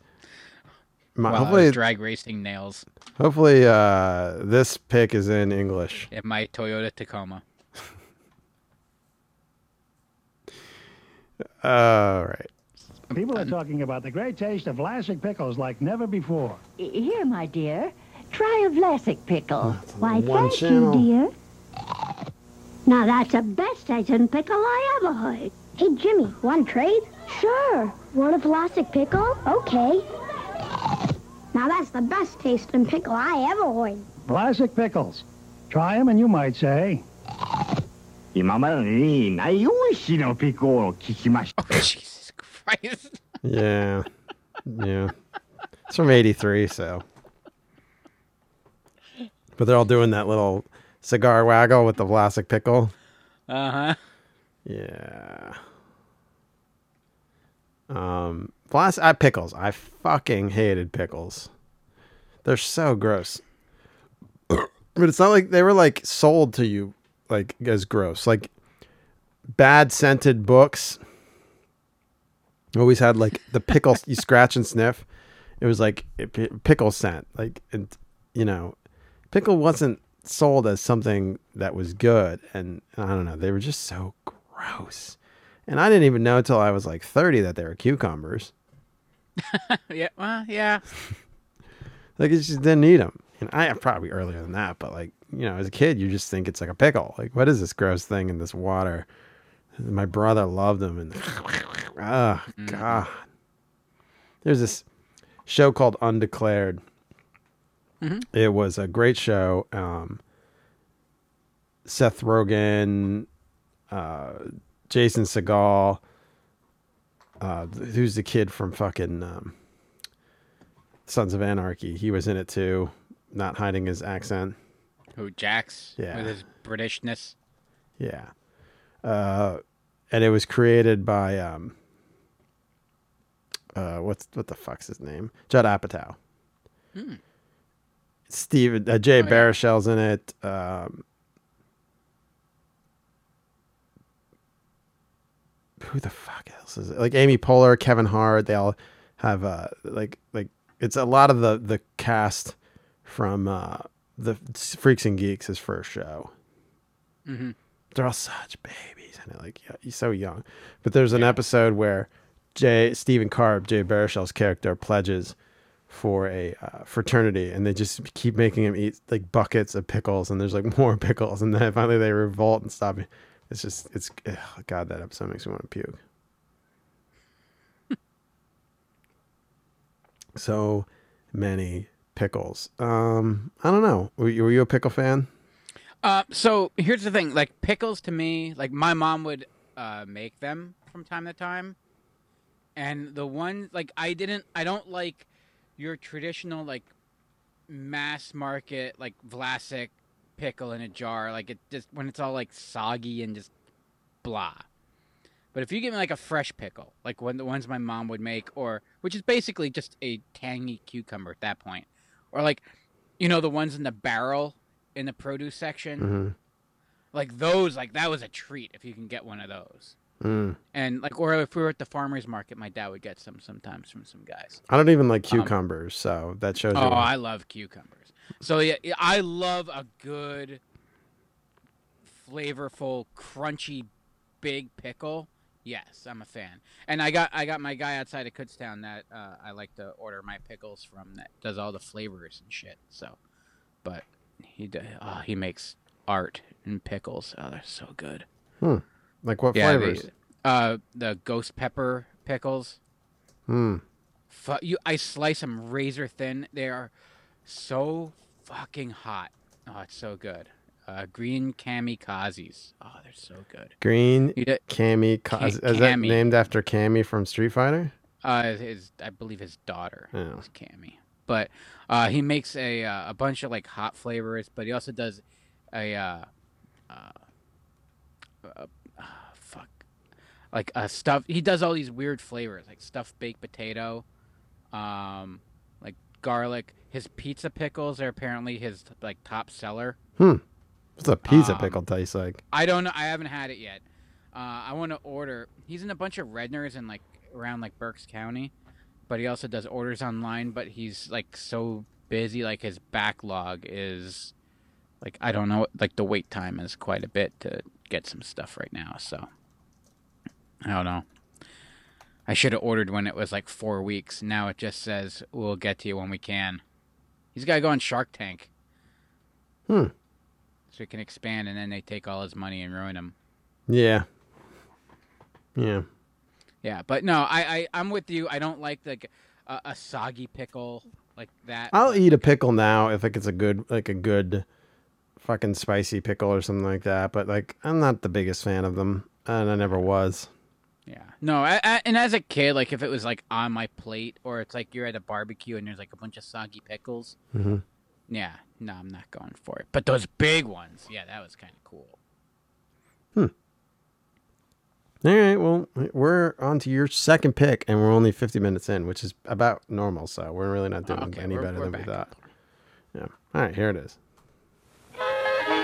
my drag racing nails. Hopefully, this pick is in English. In my Toyota Tacoma. All right. People are talking about the great taste of Vlasic pickles like never before. Here, my dear, try a Vlasic pickle. Why, thank you, dear. Now, that's the best tasting pickle I ever heard. Hey, Jimmy, want to trade? Sure. Want a Vlasic pickle? Okay. Now, that's the best tasting pickle I ever heard. Vlasic pickles. Try them and you might say... Jesus Christ. Yeah. Yeah. It's from 83, so. But they're all doing that little cigar waggle with the Vlasic pickle. Uh-huh. Yeah. Pickles. I fucking hated pickles. They're so gross. But it's not like they were like sold to you like as gross. Like bad scented books always had like the pickle you scratch and sniff. It was like pickle scent. Like, and, pickle wasn't sold as something that was good. And I don't know. They were just so gross. And I didn't even know until I was like 30 that they were cucumbers. Yeah, well, yeah. Like, it just didn't need them. And I probably earlier than that, but like, as a kid, you just think it's like a pickle. Like, what is this gross thing in this water? My brother loved them. And God. There's this show called Undeclared. Mm-hmm. It was a great show. Seth Rogen, Jason Segal, who's the kid from fucking Sons of Anarchy. He was in it too, not hiding his accent. Who, Jax? Yeah. With his Britishness. Yeah. And it was created by, what the fuck's his name? Judd Apatow. Hmm. Jay Baruchel's in it. Who the fuck else is it? Like Amy Poehler, Kevin Hart, they all have like it's a lot of the cast from the Freaks and Geeks, his first show. Mm-hmm. They're all such babies, and they're like, yeah, he's so young. But there's an episode where Stephen Carp, Jay Baruchel's character, pledges for a fraternity, and they just keep making him eat like buckets of pickles, and there's like more pickles, and then finally they revolt and stop. It's just, God, that episode makes me want to puke. So many pickles. I don't know. Were you a pickle fan? So here's the thing. Like, pickles to me, like my mom would make them from time to time. And the one, like, I don't like your traditional, like, mass market, like, Vlasic pickle in a jar, like it just when it's all like soggy and just blah. But if you give me like a fresh pickle, like one the ones my mom would make, or which is basically just a tangy cucumber at that point, or like the ones in the barrel in the produce section, like those, like that was a treat if you can get one of those. And like, or if we were at the farmer's market, my dad would get some sometimes from some guys. I don't even like cucumbers, so that shows. Oh, I love cucumbers. So, yeah, I love a good, flavorful, crunchy, big pickle. Yes, I'm a fan. And I got my guy outside of Kutztown that I like to order my pickles from that does all the flavors and shit. So, but he makes art and pickles. Oh, they're so good. Hmm. Like what flavors? The ghost pepper pickles. Hmm. I slice them razor thin. They are so fucking hot. Oh, it's so good. Green kamikazes. Oh, they're so good. Green kamikazes. Is that named after Cammy from Street Fighter? I believe his daughter is Cammy. But he makes a bunch of like hot flavors, but he also does he does all these weird flavors, like stuffed baked potato, like garlic. His pizza pickles are apparently his like top seller. Hmm. What's a pizza pickle taste like? I don't know. I haven't had it yet. I want to order. He's in a bunch of Redners and like around like Berks County, but he also does orders online. But he's like so busy. Like his backlog is like, I don't know. Like the wait time is quite a bit to get some stuff right now. So I don't know. I should have ordered when it was like 4 weeks. Now it just says, we'll get to you when we can. He's got to go on Shark Tank. Hmm. So he can expand, and then they take all his money and ruin him. Yeah. Yeah. Yeah, but no, I'm with you. I don't like a soggy pickle like that. I'll eat a pickle now if it's a good fucking spicy pickle or something like that. But like, I'm not the biggest fan of them, and I never was. Yeah. No, and as a kid, like if it was like on my plate, or it's like you're at a barbecue and there's like a bunch of soggy pickles. Mm-hmm. Yeah. No, I'm not going for it. But those big ones, yeah, that was kind of cool. Hmm. All right, well, we're on to your second pick, and we're only 50 minutes in, which is about normal, so we're really not doing any better than we thought. Yeah. All right, here it is. Gee,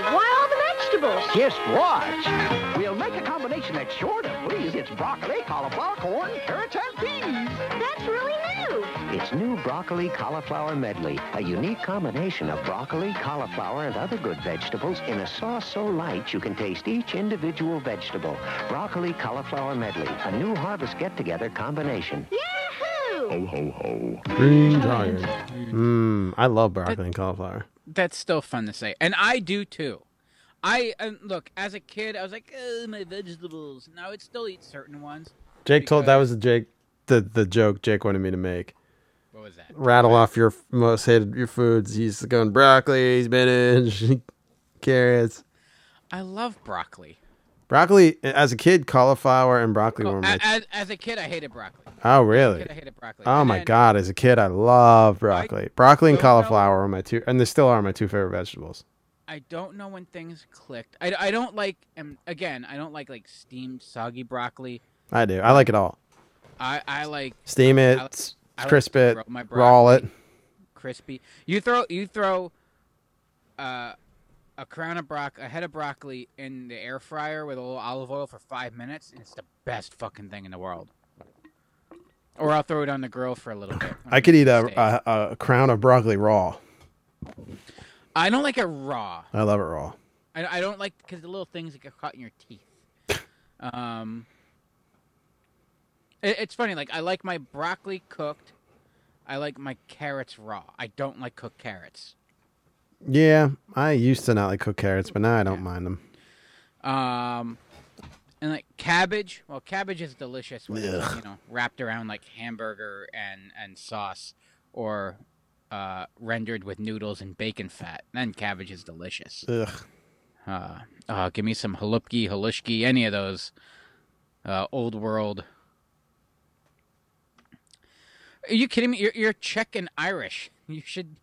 why all the vegetables? Just watch. We'll make a combination that's sure to please. It's broccoli, cauliflower, corn, carrots, and peas. That's really new. It's new broccoli cauliflower medley, a unique combination of broccoli, cauliflower, and other good vegetables in a sauce so light you can taste each individual vegetable. Broccoli cauliflower medley, a new harvest get-together combination. Yahoo! Ho, ho, ho. Green Giant. I love broccoli and cauliflower. That's still fun to say. And I do, too. Look, as a kid, I was like, my vegetables. And I would still eat certain ones. That was the joke Jake wanted me to make. What was that? Rattle off your most hated your foods. He's going broccoli, spinach, carrots. I love broccoli. Broccoli, as a kid, cauliflower and broccoli were my... As a kid, I hated broccoli. Oh, really? As a kid, I hated broccoli. Oh, my God. As a kid, I loved broccoli. Broccoli and cauliflower were my two... And they still are my two favorite vegetables. I don't know when things clicked. I don't like... Again, I don't like steamed, soggy broccoli. I do. I like it all. I like... Steam it. Crisp it, roll it, crispy. You throw a head of broccoli in the air fryer with a little olive oil for 5 minutes, and it's the best fucking thing in the world. Or I'll throw it on the grill for a little bit. I could eat a crown of broccoli raw. I don't like it raw. I love it raw. I don't like because the little things that get caught in your teeth. It's funny, like, I like my broccoli cooked. I like my carrots raw. I don't like cooked carrots. Yeah, I used to not like cooked carrots, but now I don't mind them. And, like, cabbage. Well, cabbage is delicious when it's, wrapped around, like, hamburger and sauce or rendered with noodles and bacon fat. Then cabbage is delicious. Ugh. Give me some halupki, halushki, any of those old world... Are you kidding me? You're Czech and Irish. You should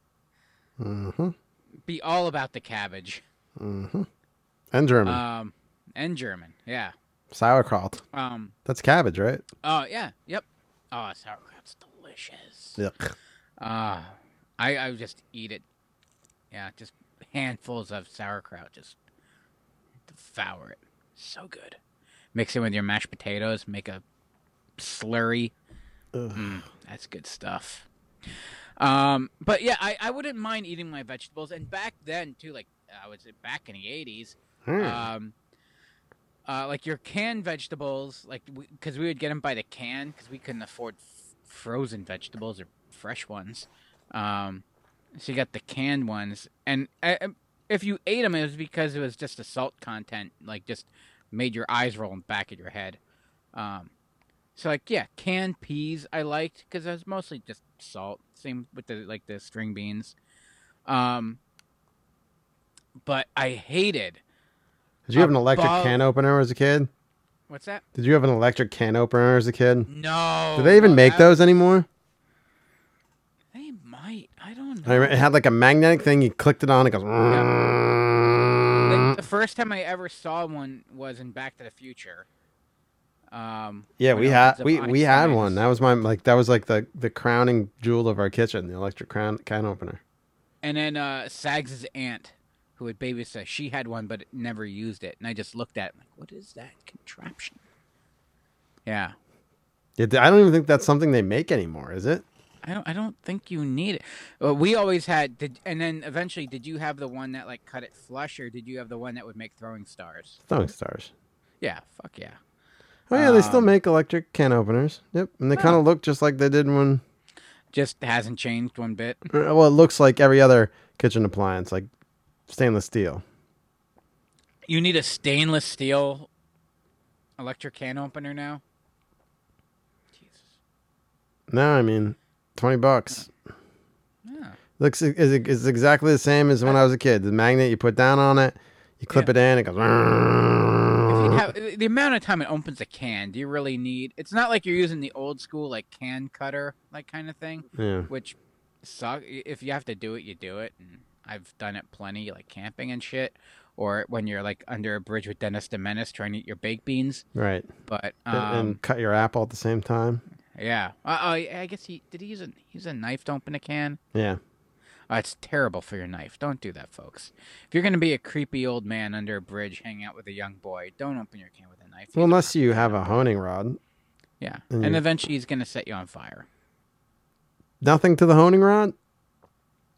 be all about the cabbage. Mm-hmm. And German. Yeah. Sauerkraut. That's cabbage, right? Oh, yeah. Yep. Oh, sauerkraut's delicious. Yuck. I would just eat it. Yeah, just handfuls of sauerkraut. Just devour it. So good. Mix it with your mashed potatoes. Make a slurry. That's good stuff. But yeah, I wouldn't mind eating my vegetables. And back then too, like I would say back in the 80s, like your canned vegetables, like because we would get them by the can because we couldn't afford frozen vegetables or fresh ones. So you got the canned ones, and if you ate them, it was because it was just the salt content, like just made your eyes roll in the back of your head. So like, yeah, canned peas I liked because it was mostly just salt. Same with the like the string beans. But I hated. Did you have an electric can opener as a kid? What's that? Did you have an electric can opener as a kid? No. Do they even make those anymore? They might. I don't know. It had like a magnetic thing. You clicked it on. It goes. Yeah. Like, the first time I ever saw one was in Back to the Future. Yeah, we had one. That was my that was like the crowning jewel of our kitchen, the electric can opener. And then Sags' aunt, who would babysit, she had one but never used it, and I just looked at it like, what is that contraption? Yeah. I don't even think that's something they make anymore, is it? I don't think you need it. We always had. And then eventually, did you have the one that like cut it flush, or did you have the one that would make throwing stars? Throwing stars. Yeah. Fuck yeah. Oh yeah, they still make electric can openers. Yep, and they kind of look just like they did when. Just hasn't changed one bit. Well, it looks like every other kitchen appliance, like stainless steel. You need a stainless steel electric can opener now? Jesus. No, I mean, $20. Yeah. It's exactly the same as when I was a kid. The magnet you put down on it, you clip it in, it goes. The amount of time it opens a can, do you really need? It's not like you're using the old school like can cutter, like kind of thing. Yeah. Which suck. If you have to do it, you do it. And I've done it plenty, like camping and shit, or when you're like under a bridge with Dennis the Menace trying to eat your baked beans. Right. But and cut your apple at the same time. Yeah. I guess he use a knife to open a can. Yeah. It's terrible for your knife. Don't do that, folks. If you're going to be a creepy old man under a bridge hanging out with a young boy, don't open your can with a knife. Well, unless you have a honing rod. Yeah. And eventually he's going to set you on fire. Nothing to the honing rod?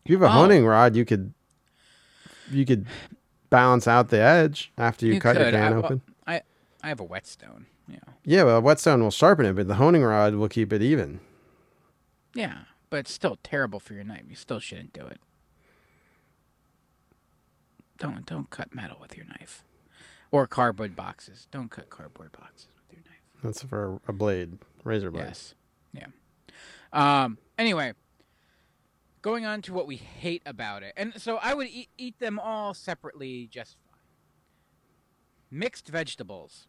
If you have a honing rod, you could balance out the edge after you cut your can open. I have a whetstone. Yeah. Yeah, well, a whetstone will sharpen it, but the honing rod will keep it even. Yeah. But it's still terrible for your knife. You still shouldn't do it. Don't cut metal with your knife. Or cardboard boxes. Don't cut cardboard boxes with your knife. That's for a blade. Razor blade. Yes. Yeah. Anyway. Going on to what we hate about it. And so I would eat them all separately just fine. Mixed vegetables.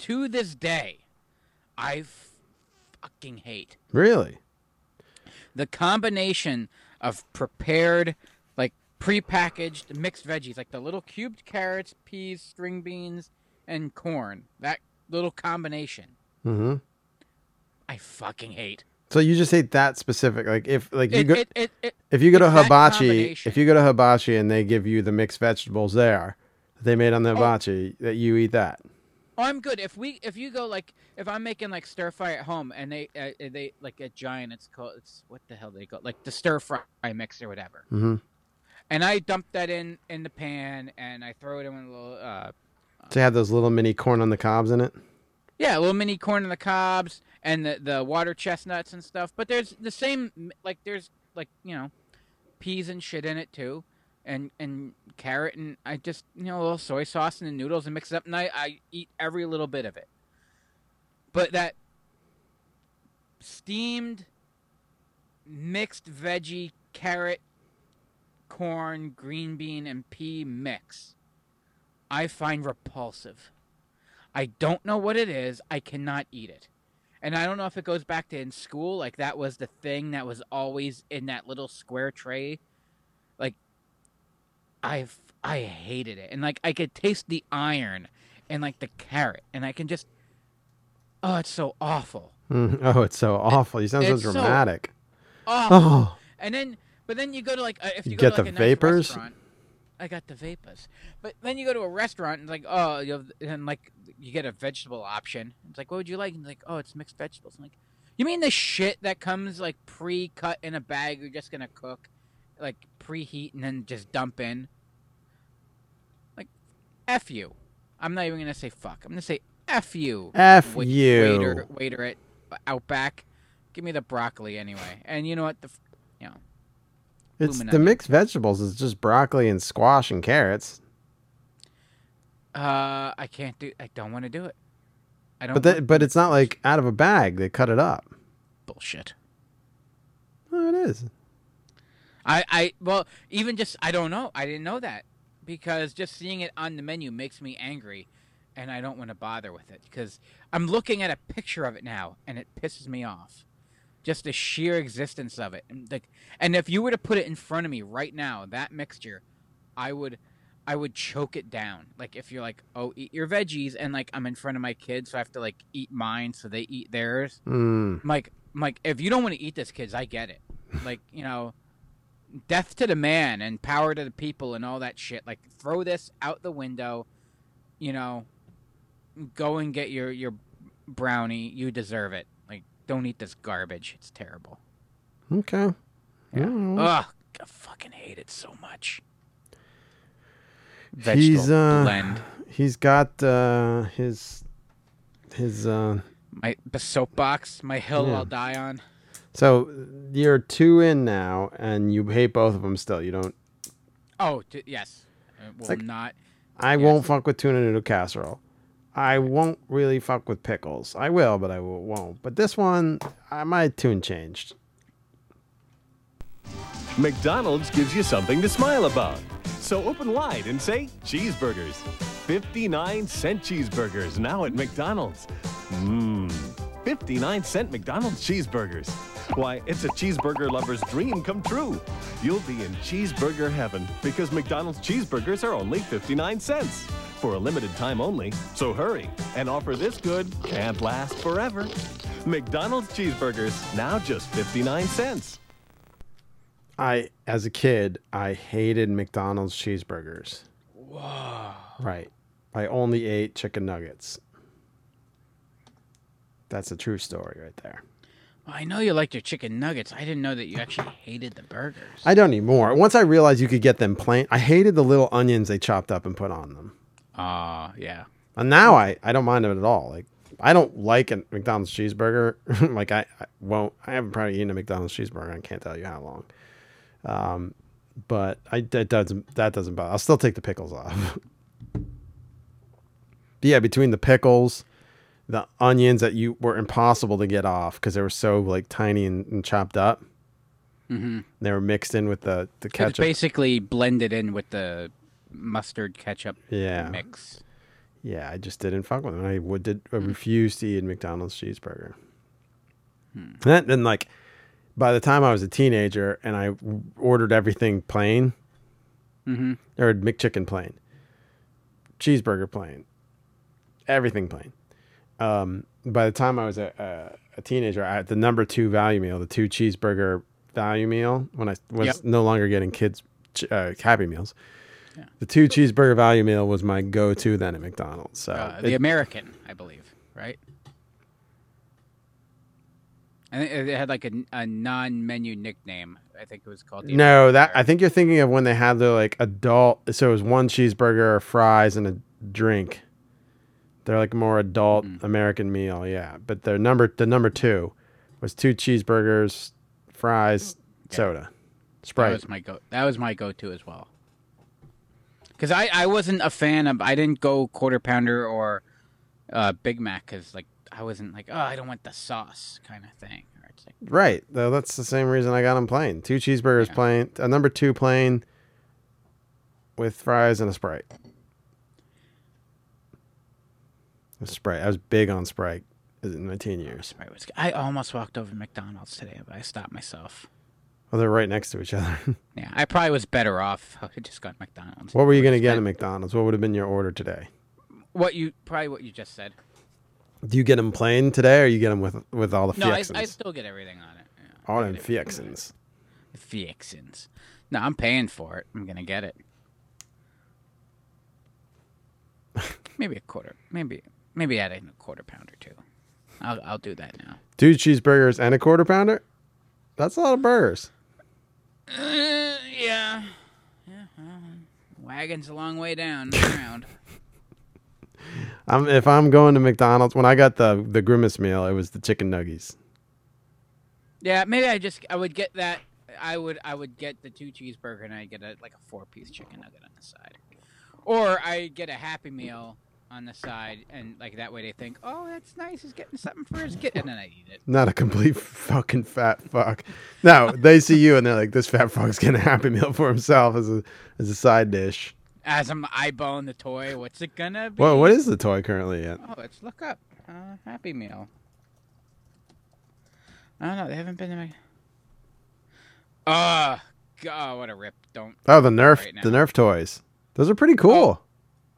To this day, I fucking hate. Really? The combination of prepared, like prepackaged mixed veggies, like the little cubed carrots, peas, string beans, and corn. That little combination. Mm-hmm. I fucking hate. So you just hate that specific, like if you go to hibachi and they give you the mixed vegetables there that they made on the hibachi, that you eat that. Oh, I'm good. If I'm making like stir fry at home and they like a giant, it's what the hell they call it? Like the stir fry mix or whatever. Mm-hmm. And I dump that in the pan and I throw it in a little. So you have those little mini corn on the cobs in it. Yeah, little mini corn on the cobs and the water chestnuts and stuff. But there's the same peas and shit in it too. And carrot, and I just, a little soy sauce and the noodles and mix it up, and I eat every little bit of it. But that steamed mixed veggie, carrot, corn, green bean, and pea mix, I find repulsive. I don't know what it is. I cannot eat it. And I don't know if it goes back to in school, like that was the thing that was always in that little square tray. I hated it, and like I could taste the iron, and like the carrot, and I can just, it's so awful. Oh, it's so awful. You sound so dramatic. So awful. Oh, and then you go to like if you go to like a nice restaurant, I got the vapors. But then you go to a restaurant and it's like you get a vegetable option. It's like, what would you like? And it's like, oh, it's mixed vegetables. I'm like, you mean the shit that comes like pre-cut in a bag? You're just gonna cook. Like preheat and then just dump in. Like, F you. I'm not even gonna say fuck. I'm gonna say F you. F you. Waiter at Outback. Give me the broccoli anyway. And you know what? It's the mixed vegetables is just broccoli and squash and carrots. I can't do. I don't want to do it. I don't. But it's not like out of a bag. They cut it up. Bullshit. No, it is. Well, even just I don't know. I didn't know that because just seeing it on the menu makes me angry, and I don't want to bother with it because I'm looking at a picture of it now, and it pisses me off. Just the sheer existence of it, and if you were to put it in front of me right now, that mixture, I would choke it down. Like if you're like, oh, eat your veggies, and like I'm in front of my kids, so I have to like eat mine so they eat theirs. Mike, if you don't want to eat this, kids, I get it. Like, you know, death to the man and power to the people and all that shit. Like, throw this out the window. You know, go and get your brownie. You deserve it. Like, don't eat this garbage. It's terrible. Okay. Yeah. Ugh, I fucking hate it so much. Vegetable blend. He's got his my soapbox, my hill I'll die on. So you're two in now, and you hate both of them still. You don't. Oh yes, will like, not. I won't fuck with tuna noodle casserole. I won't really fuck with pickles. I will, but I won't. But this one, my tune changed. McDonald's gives you something to smile about. So open wide and say cheeseburgers. 59-cent cheeseburgers now at McDonald's. 59-cent McDonald's cheeseburgers. Why, it's a cheeseburger lover's dream come true. You'll be in cheeseburger heaven because McDonald's cheeseburgers are only 59 cents for a limited time only. So hurry, an offer this good can't last forever. McDonald's cheeseburgers now just 59 cents. As a kid, I hated McDonald's cheeseburgers. Whoa. Right. I only ate chicken nuggets. That's a true story right there. Well, I know you liked your chicken nuggets. I didn't know that you actually hated the burgers. I don't anymore. Once I realized you could get them plain, I hated the little onions they chopped up and put on them. Yeah. And now I don't mind them at all. Like, I don't like a McDonald's cheeseburger. Like, I won't. I haven't probably eaten a McDonald's cheeseburger. I can't tell you how long. But that doesn't bother. I'll still take the pickles off. But yeah, between the pickles, the onions that you were impossible to get off because they were so like tiny and chopped up. Mm-hmm. They were mixed in with the ketchup. It's basically blended in with the mustard ketchup mix. Yeah, I just didn't fuck with them. I refused to eat a McDonald's cheeseburger. And then like, by the time I was a teenager and I ordered everything plain, or McChicken plain, cheeseburger plain, everything plain. By the time I was a teenager, I had the number 2 value meal, the 2 cheeseburger value meal, when I was no longer getting kids' Happy Meals. Yeah. The 2 cheeseburger value meal was my go-to then at McDonald's. So the American, I believe, right? I think it had like a non-menu nickname. I think it was called. I think you're thinking of when they had their like adult. So it was 1 cheeseburger, fries, and a drink. They're like more adult American meal, yeah. But the number 2 was 2 cheeseburgers, fries, soda, Sprite. That was my go-to as well. Because I wasn't a fan of. I didn't go quarter pounder or Big Mac because like. I wasn't like, oh, I don't want the sauce kind of thing. Like, right. Though that's the same reason I got them plain. 2 cheeseburgers plain, a number 2 plain with fries and a Sprite. I was big on Sprite in my teen years. I almost walked over to McDonald's today, but I stopped myself. Well, they're right next to each other. Yeah, I probably was better off if I just got McDonald's. What were you going to get at McDonald's? What would have been your order today? What you just said. Do you get them plain today, or you get them with all the fixings? No, I still get everything on it. Yeah, all them fixings. Fixings. No, I'm paying for it. I'm gonna get it. Maybe a quarter. Maybe add in a quarter pounder too. I'll do that now. 2 cheeseburgers and a quarter pounder. That's a lot of burgers. Yeah. Well, wagon's a long way down and around. If I'm going to McDonald's, when I got the Grimace meal, it was the chicken nuggies. Yeah, maybe I would get that I would get the 2 cheeseburger and I'd get a 4-piece chicken nugget on the side. Or I get a Happy Meal on the side, and that way they think, oh, that's nice, he's getting something for his kid, and then I eat it. Not a complete fucking fat fuck. No, they see you and they're like, this fat fuck's getting a Happy Meal for himself as a side dish. As I'm eyeballing the toy, what's it gonna be? Well, what is the toy currently at? Oh, let's look up. Happy Meal. I don't know, they haven't been to my... God, what a rip. Don't... Oh, the Nerf toys. Those are pretty cool.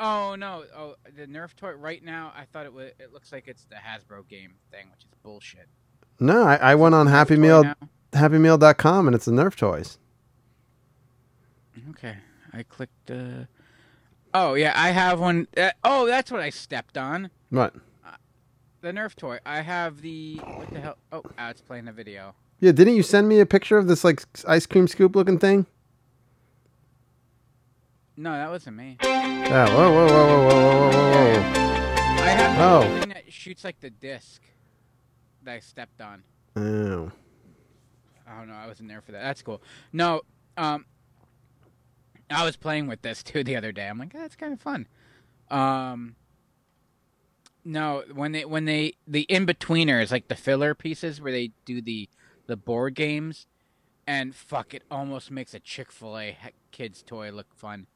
Oh, no. Oh, the Nerf toy right now, I thought it looks like it's the Hasbro game thing, which is bullshit. No, I went on happymeal.com and it's the Nerf toys. Okay. I clicked Oh, yeah, I have one. Oh, that's what I stepped on. What? The Nerf toy. I have the... What the hell? Oh, it's playing the video. Yeah, didn't you send me a picture of this, ice cream scoop looking thing? No, that wasn't me. Yeah, whoa. I have the thing that shoots, the disc that I stepped on. Oh. Oh, no, I wasn't there for that. That's cool. No, I was playing with this, too, the other day. I'm like, that's kind of fun. No, when they the in-betweeners, the filler pieces where they do the board games, and fuck, it almost makes a Chick-fil-A kid's toy look fun.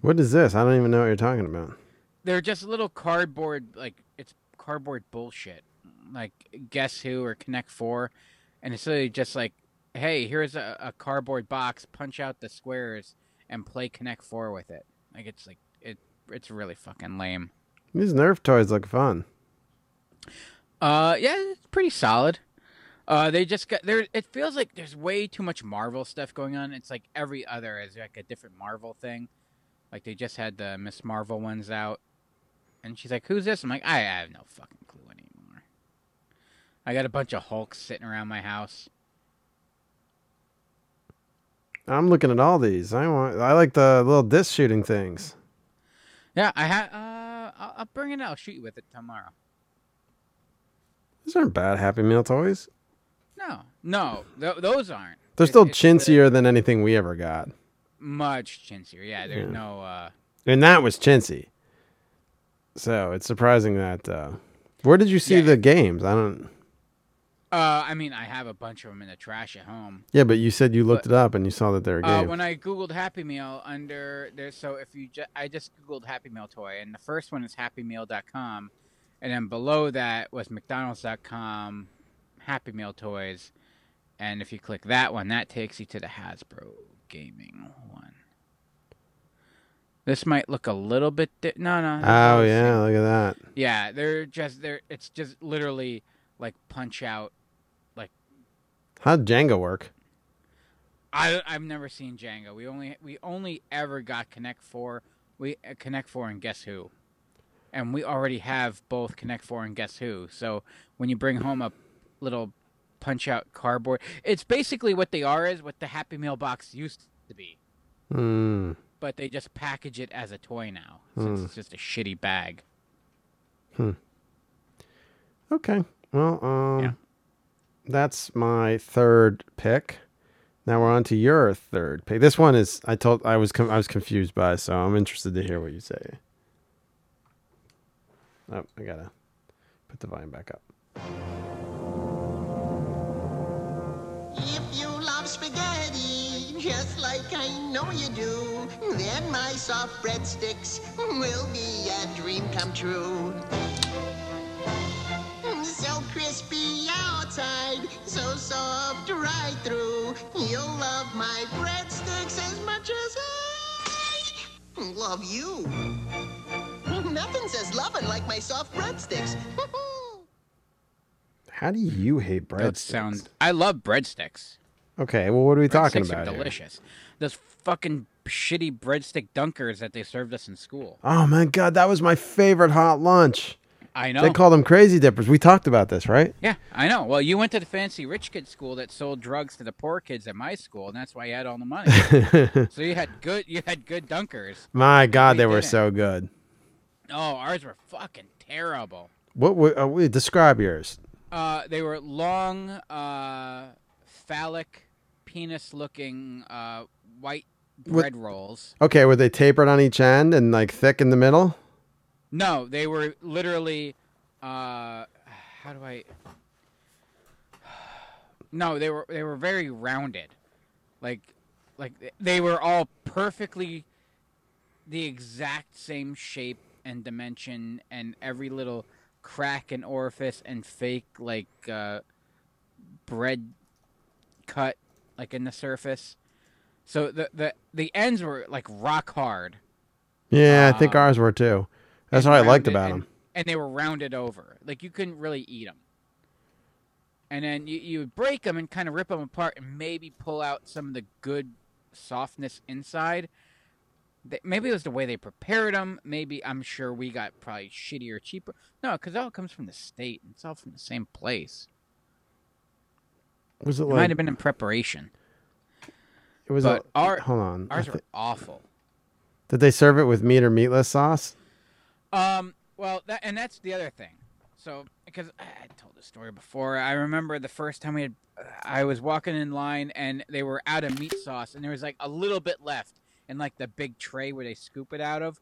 What is this? I don't even know what you're talking about. They're just little cardboard, it's cardboard bullshit. Like Guess Who or Connect Four. And it's literally just hey, here's a cardboard box, punch out the squares and play Connect Four with it. It's really fucking lame. These Nerf toys look fun. Yeah, it's pretty solid. They just got there. It feels like there's way too much Marvel stuff going on. It's every other is a different Marvel thing. They just had the Miss Marvel ones out, and she's like, "Who's this?" I'm like, "I have no fucking clue anymore." I got a bunch of Hulks sitting around my house. I'm looking at all these. I like the little disc shooting things. Yeah, I had. I'll bring it out. I'll shoot you with it tomorrow. These aren't bad Happy Meal toys. No, those aren't. They're still chintzier than anything we ever got. Much chintzier, yeah. There's no. And that was chintzy. So it's surprising that. Where did you see the games? I don't. I mean, I have a bunch of them in the trash at home. Yeah, but you said you looked it up and you saw that they were games. When I googled Happy Meal under there, so if you I just googled Happy Meal toy, and the first one is happymeal.com, and then below that was mcdonalds.com Happy Meal toys, and if you click that one, that takes you to the Hasbro gaming one. This might look a little bit no. Oh yeah, look at that. Yeah, it's just literally punch out. How'd Jenga work? I've never seen Jenga. We only ever got Connect Four. We Connect Four and Guess Who, and we already have both Connect Four and Guess Who. So when you bring home a little punch out cardboard, it's basically what they are is what the Happy Meal box used to be. Mm. But they just package it as a toy now, since it's just a shitty bag. Hmm. Okay. Well, That's my third pick. Now we're on to your third pick. This one is I was confused by, so I'm interested to hear what you say. Oh, I gotta put the volume back up. If you love spaghetti, just like I know you do, then my soft breadsticks will be a dream come true. So crispy outside, so soft right through. You'll love my breadsticks as much as I love you. Nothing says loving like my soft breadsticks. How do you hate breadsticks? I love breadsticks. Okay, well, what are we talking about? Breadsticks are delicious. Here? Those fucking shitty breadstick dunkers that they served us in school. Oh my god, that was my favorite hot lunch. I know. They call them Crazy Dippers. We talked about this, right? Yeah, I know. Well, you went to the fancy rich kid school that sold drugs to the poor kids at my school, and that's why you had all the money. So you had good dunkers. My God, they were so good. Oh, ours were fucking terrible. What were describe yours? They were long, phallic penis-looking white bread rolls. Okay, were they tapered on each end and like thick in the middle? No, they were literally. How do I? No, they were very rounded, like they were all perfectly the exact same shape and dimension, and every little crack and orifice and fake like bread cut like in the surface. So the ends were like rock hard. Yeah, I think ours were too. That's what I liked about them. And they were rounded over, like you couldn't really eat them. And then you would break them and kind of rip them apart and maybe pull out some of the good softness inside. Maybe it was the way they prepared them. Maybe I'm sure we got probably shittier, cheaper. No, because it all comes from the state. It's all from the same place. Was it like... might have been in preparation. It was. But hold on. Ours were awful. Did they serve it with meat or meatless sauce? Well, that's the other thing. So, because I told this story before, I remember the first time I was walking in line and they were out of meat sauce and there was like a little bit left in like the big tray where they scoop it out of.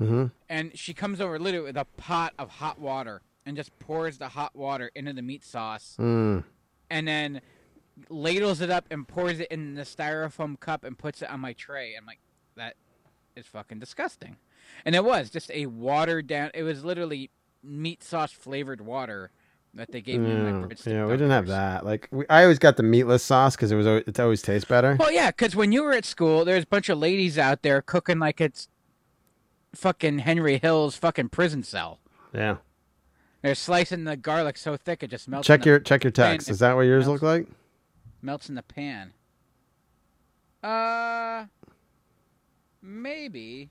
Mm-hmm. And she comes over literally with a pot of hot water and just pours the hot water into the meat sauce and then ladles it up and pours it in the styrofoam cup and puts it on my tray. I'm like, that is fucking disgusting. And it was just a watered down. It was literally meat sauce flavored water that they gave me. Yeah, we didn't have that. Like I always got the meatless sauce because it always tastes better. Well, yeah, because when you were at school, there's a bunch of ladies out there cooking like it's fucking Henry Hill's fucking prison cell. Yeah, they're slicing the garlic so thick it just melts. Check your text. Is that what yours look like? Melts in the pan. Maybe.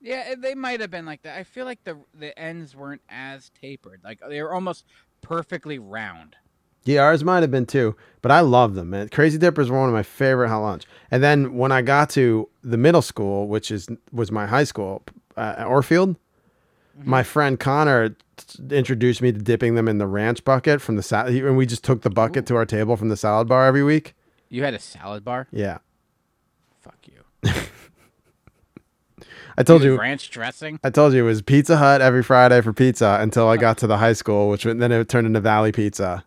Yeah, they might have been like that. I feel like the ends weren't as tapered. Like they were almost perfectly round. Yeah, ours might have been too, but I love them, man. Crazy Dippers were one of my favorite hot lunch. And then when I got to the middle school, which was my high school, Orfield, my friend Connor introduced me to dipping them in the ranch bucket from the salad. And we just took the bucket to our table from the salad bar every week. You had a salad bar? Yeah. Fuck you. I told you ranch dressing. I told you it was Pizza Hut every Friday for pizza until I got to the high school, which then it turned into Valley Pizza.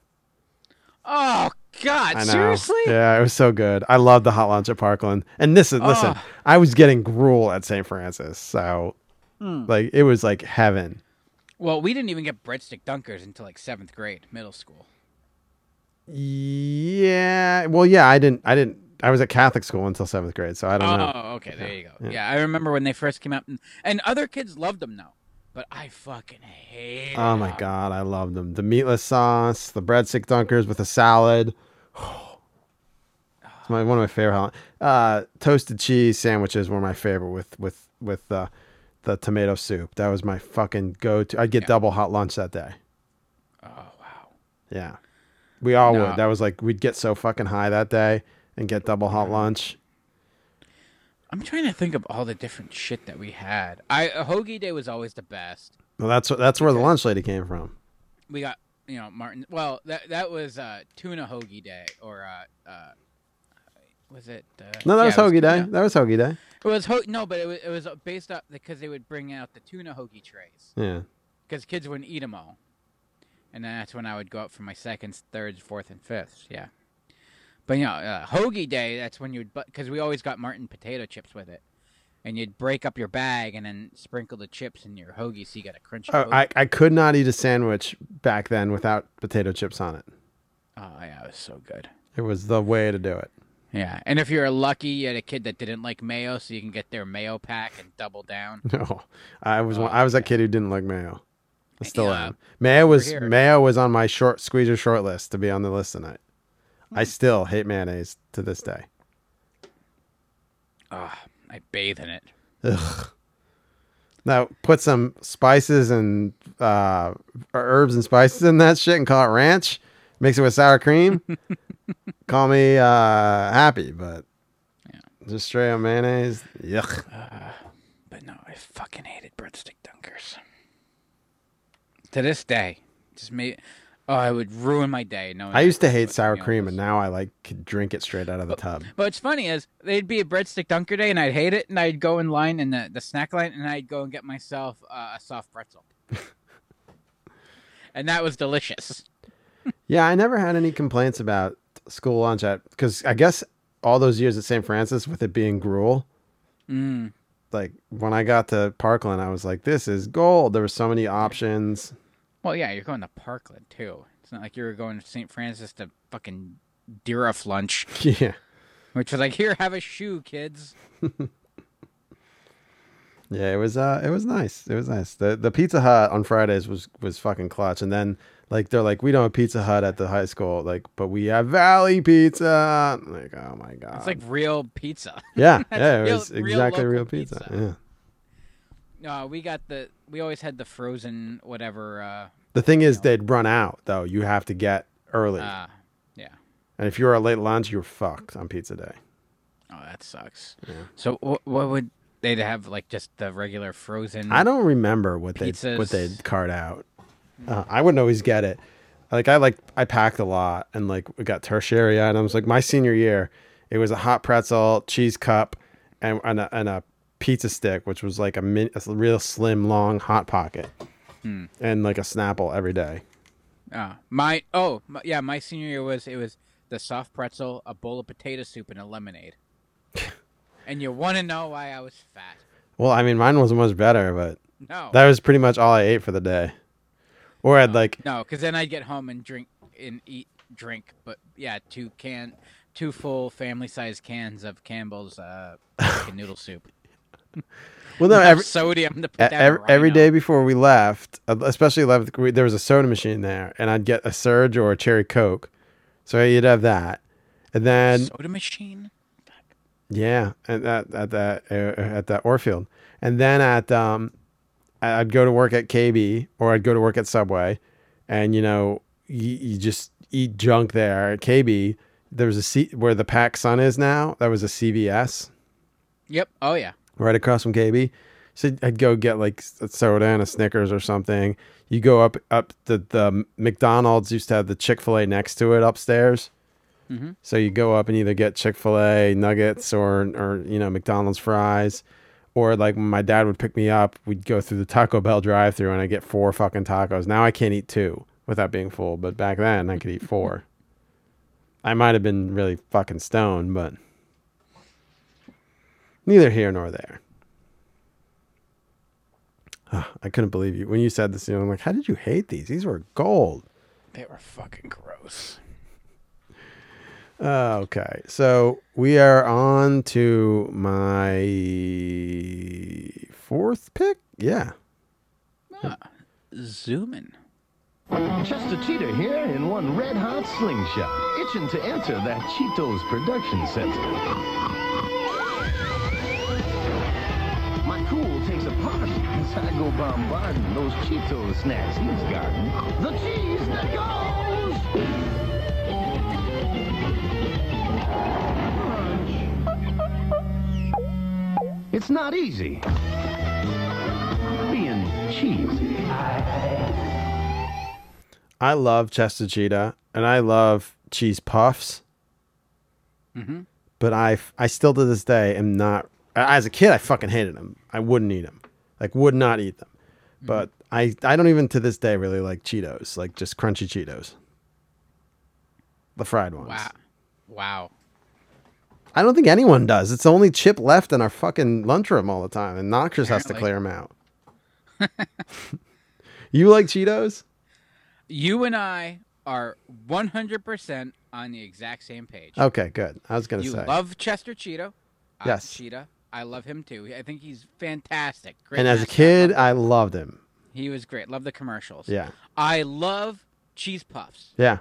Oh God! Seriously? Yeah, it was so good. I loved the hot lunch at Parkland. And listen, I was getting gruel at St. Francis, so like it was like heaven. Well, we didn't even get breadstick dunkers until like seventh grade, middle school. Yeah. Well, yeah, I didn't. I was at Catholic school until seventh grade, so I don't know. Oh, okay, there you go. Yeah. I remember when they first came out, and other kids loved them though, but I fucking hated them. Oh my God, I loved them. The meatless sauce, the breadstick dunkers with a salad. It's one of my favorite. Toasted cheese sandwiches were my favorite with the tomato soup. That was my fucking go-to. I'd get double hot lunch that day. Oh wow. Yeah, we all would. That was like we'd get so fucking high that day. And get double hot lunch. I'm trying to think of all the different shit that we had. Hoagie Day was always the best. Well, that's where the lunch lady came from. We got Martin. Well, that was Tuna Hoagie Day, or was it? No, that was Hoagie Day. That was Hoagie Day. It was but it was based up because they would bring out the tuna hoagie trays. Yeah. Because kids wouldn't eat them all, and then that's when I would go out for my seconds, thirds, fourth, and fifths. Yeah. But, Hoagie Day, that's when you'd... Because we always got Martin potato chips with it. And you'd break up your bag and then sprinkle the chips in your hoagie so you got a crunchy hoagie. I could not eat a sandwich back then without potato chips on it. Oh, yeah, it was so good. It was the way to do it. Yeah, and if you're lucky, you had a kid that didn't like mayo, so you can get their mayo pack and double down. No, I was that kid who didn't like mayo. I still am. Mayo was on my short list to be on the list tonight. I still hate mayonnaise to this day. I bathe in it. Ugh. Now, put some spices and herbs and spices in that shit and call it ranch. Mix it with sour cream. Call me happy, but just straight on mayonnaise. Yuck. But no, I fucking hated breadstick dunkers. To this day. Oh, it would ruin my day. No, I used to hate sour cream, and now I like could drink it straight out of the tub. But what's funny is it'd be a breadstick dunker day, and I'd hate it, and I'd go in line in the snack line, and I'd go and get myself a soft pretzel, and that was delicious. Yeah, I never had any complaints about school lunch because I guess all those years at St. Francis with it being gruel. Mm. Like when I got to Parkland, I was like, "This is gold." There were so many options. Well, yeah, you're going to Parkland, too. It's not like you were going to St. Francis to fucking Deeruff lunch. Yeah. Which was like, here, have a shoe, kids. Yeah, it was nice. It was nice. The Pizza Hut on Fridays was fucking clutch. And then, like, they're like, we don't have Pizza Hut at the high school, like, but we have Valley Pizza. I'm like, oh, my God. It's like real pizza. Yeah, yeah, it was exactly real pizza. Yeah. No, we got the. We always had the frozen whatever. The thing is, they'd run out though. You have to get early. Yeah. And if you were a late lunch, you're fucked on pizza day. Oh, that sucks. Yeah. So what would they have? Like just the regular frozen. I don't remember what they'd cart out. I wouldn't always get it. I packed a lot, and like we got tertiary items. Like my senior year, it was a hot pretzel, cheese cup, and a pizza stick, which was like a real slim, long hot pocket, and like a Snapple every day. My senior year was the soft pretzel, a bowl of potato soup, and a lemonade. And you want to know why I was fat? Well, I mean, mine wasn't much better, but no, that was pretty much all I ate for the day. Or I'd like no, because then I'd get home and eat, drink. But yeah, two full family-sized cans of Campbell's noodle soup. Well, no, every day before we left, especially 11th, there was a soda machine there, and I'd get a Surge or a Cherry Coke, so you'd have that, and then soda machine. Yeah, at that Orfield, and then at I'd go to work at KB or I'd go to work at Subway, and you know you just eat junk there at KB. There was a where the Pac Sun is now. That was a CVS. Yep. Oh yeah. Right across from KB. So I'd go get like a soda and a Snickers or something. You go up the McDonald's used to have the Chick-fil-A next to it upstairs. Mm-hmm. So you go up and either get Chick-fil-A nuggets or you know, McDonald's fries, or like my dad would pick me up. We'd go through the Taco Bell drive-thru and I get 4 fucking tacos. Now I can't eat 2 without being full, but back then I could eat 4. I might have been really fucking stoned, but neither here nor there. Oh, I couldn't believe you. When you said this, you know, I'm like, how did you hate these? These were gold. They were fucking gross. Okay. So we are on to my 4th pick. Yeah. Zooming. Chester Cheetah here in one red-hot slingshot, itching to enter that Cheetos production center. Takes a party as I go bombarding those Cheeto snacks he's gotten. The cheese that goes! Munch. It's not easy being cheesy. I love Chester Cheetah, and I love cheese puffs. Mm-hmm. But I still to this day am not... As a kid, I fucking hated them. I wouldn't eat them. Like, would not eat them. But I don't even to this day really like Cheetos. Like, just crunchy Cheetos. The fried ones. Wow. I don't think anyone does. It's the only chip left in our fucking lunchroom all the time. And Noxious has to clear them out. You like Cheetos? You and I are 100% on the exact same page. Okay, good. I was going to say. You love Chester Cheeto. Yes. Cheetah. I love him, too. I think he's fantastic. Great. And as a kid, I loved him. He was great. Love the commercials. Yeah. I love cheese puffs. Yeah.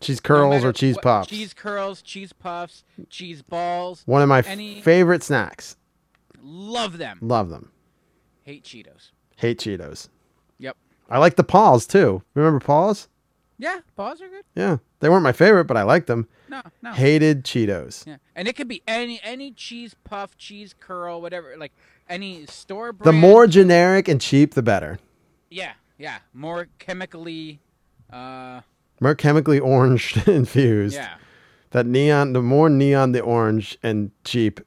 Cheese curls or cheese puffs. Cheese curls, cheese puffs, cheese balls. One of my favorite snacks. Love them. Love them. Hate Cheetos. Hate Cheetos. Yep. I like the Paws, too. Remember Paws? Yeah, Paws are good. Yeah. They weren't my favorite, but I liked them. No. Hated Cheetos. Yeah. And it could be any cheese puff, cheese curl, whatever, like any store brand. The more generic and cheap, the better. Yeah. More chemically More chemically orange infused. Yeah. That neon, the more neon, the orange and cheap.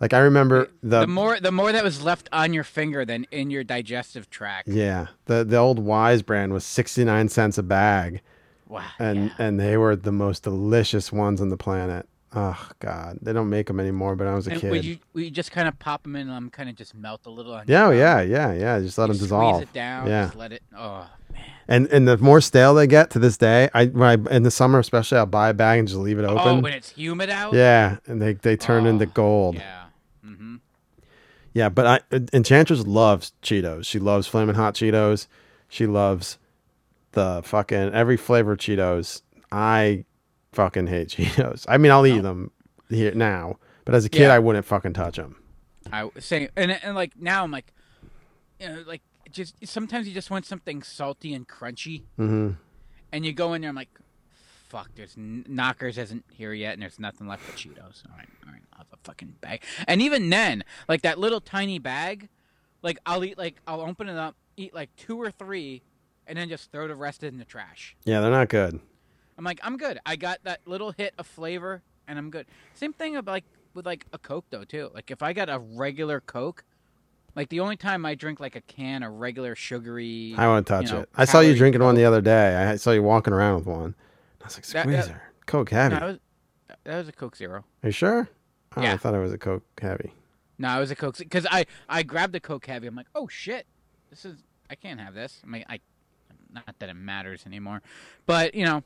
Like I remember the more that was left on your finger than in your digestive tract. Yeah. The old Wise brand was 69 cents a bag. Wow. And yeah. And they were the most delicious ones on the planet. Oh God, they don't make them anymore. But I was a kid. Would you just kind of pop them in and kind of just melt a little? On yeah. Just let them dissolve. Squeeze it down. Yeah. Just let it. Oh man. And the more stale they get to this day, when I in the summer especially, I'll buy a bag and just leave it open. Oh, when it's humid out. Yeah, and they turn into gold. Yeah. Mm-hmm. Yeah, but Enchantress loves Cheetos. She loves Flamin' Hot Cheetos. She loves the fucking every flavor of Cheetos. I fucking hate Cheetos. I mean, I'll eat them here now, but as a kid, I wouldn't fucking touch them. I say, and like now, I'm like, you know, like just sometimes you just want something salty and crunchy, mm-hmm. and you go in there. I'm like, fuck. There's Knockers isn't here yet, and there's nothing left but Cheetos. All right, I'll have a fucking bag. And even then, like that little tiny bag, like I'll eat, like I'll open it up, eat like two or three, and then just throw the rest in the trash. Yeah, they're not good. I'm like, I'm good. I got that little hit of flavor, and I'm good. Same thing with a Coke, though, too. Like, if I got a regular Coke, like, the only time I drink, like, a can of regular sugary... I won't touch it. I saw you drinking Coke. One the other day. I saw you walking around with one. I was like, Squeezer, Coke heavy. No, that was a Coke Zero. Are you sure? Oh, yeah. I thought it was a Coke heavy. No, it was a Coke... Because I grabbed a Coke heavy. I'm like, oh, shit. This is... I can't have this. I mean, not that it matters anymore. But, you know...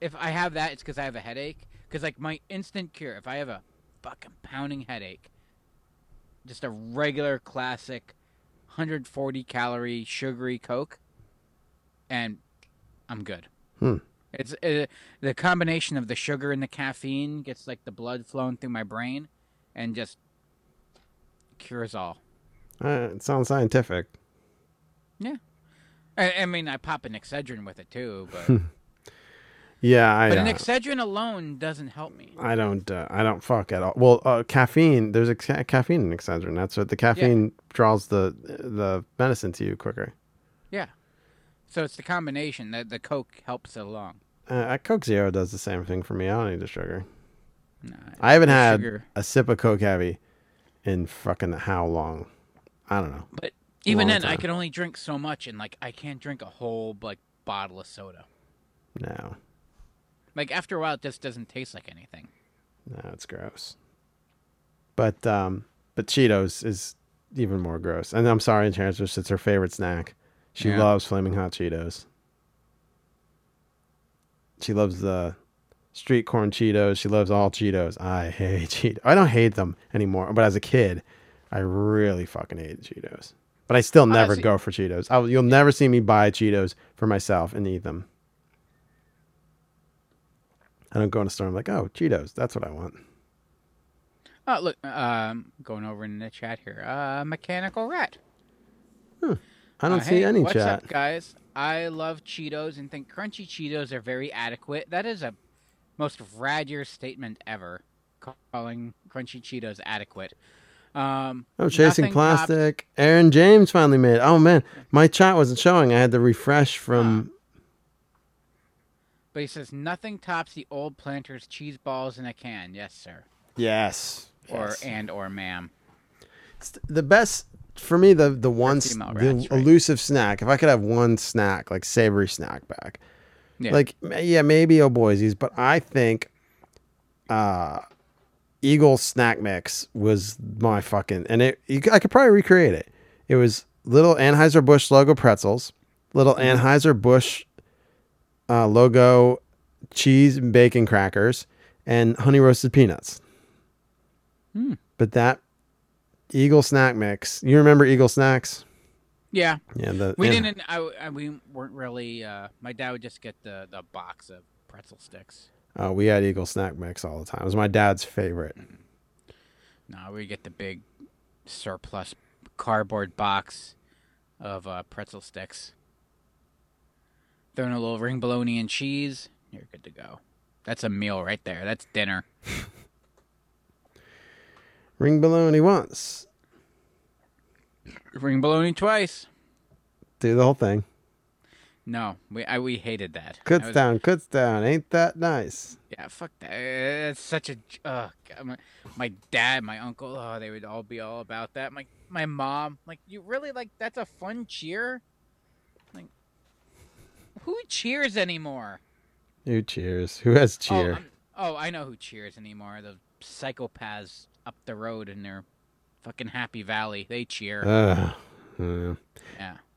If I have that, it's because I have a headache. Because, like, my instant cure, if I have a fucking pounding headache, just a regular classic 140-calorie sugary Coke, and I'm good. It's the combination of the sugar and the caffeine gets, like, the blood flowing through my brain and just cures all. It sounds scientific. Yeah. I mean, I pop an Excedrin with it, too, but... Yeah, but an Excedrin alone doesn't help me. I don't fuck at all. Well, caffeine. There's a caffeine in Excedrin. That's what the caffeine draws the medicine to you quicker. Yeah, so it's the combination that the Coke helps it along. Coke Zero does the same thing for me. I don't need the sugar. No, I haven't had a sip of Coke heavy in fucking how long? I don't know. But even then, I can only drink so much, and like I can't drink a whole like bottle of soda. No. Like, after a while, it just doesn't taste like anything. No, it's gross. But Cheetos is even more gross. And I'm sorry, Enchantress, it's her favorite snack. She loves Flaming Hot Cheetos. She loves the street corn Cheetos. She loves all Cheetos. I hate Cheetos. I don't hate them anymore. But as a kid, I really fucking hated Cheetos. But I still never go for Cheetos. You'll never see me buy Cheetos for myself and eat them. I don't go in a store. I'm like, oh, Cheetos. That's what I want. Oh, look, going over in the chat here. Mechanical Rat. I don't see any what's chat. What's up, guys? I love Cheetos and think crunchy Cheetos are very adequate. That is a most radier statement ever, calling crunchy Cheetos adequate. I'm chasing plastic. Popped. Aaron James finally made it. Oh, man. My chat wasn't showing. I had to refresh from... But he says, nothing tops the old Planters cheese balls in a can. Yes, sir. Yes. Or ma'am. It's the best, for me, the one elusive snack. If I could have one snack, like savory snack bag. Yeah. Like, yeah, maybe O'Boise's, but I think Eagle Snack Mix was my fucking, and I could probably recreate it. It was little Anheuser-Busch logo pretzels, little Anheuser-Busch logo cheese and bacon crackers and honey roasted peanuts. But that Eagle Snack Mix, you remember Eagle Snacks? Yeah. We didn't. We weren't really. My dad would just get the box of pretzel sticks. We had Eagle Snack Mix all the time. It was my dad's favorite. No, we get the big surplus cardboard box of pretzel sticks. Throw in a little ring bologna and cheese. You're good to go. That's a meal right there. That's dinner. Ring bologna once. Ring bologna twice. Do the whole thing. No, we hated that. Cuts down. Ain't that nice? Yeah, fuck that. It's such a... my dad, my uncle, they would all be all about that. My mom, you really, that's a fun cheer? Who cheers anymore? Who cheers? Who has cheer? Oh, I know who cheers anymore. The psychopaths up the road in their fucking Happy Valley. They cheer. Yeah.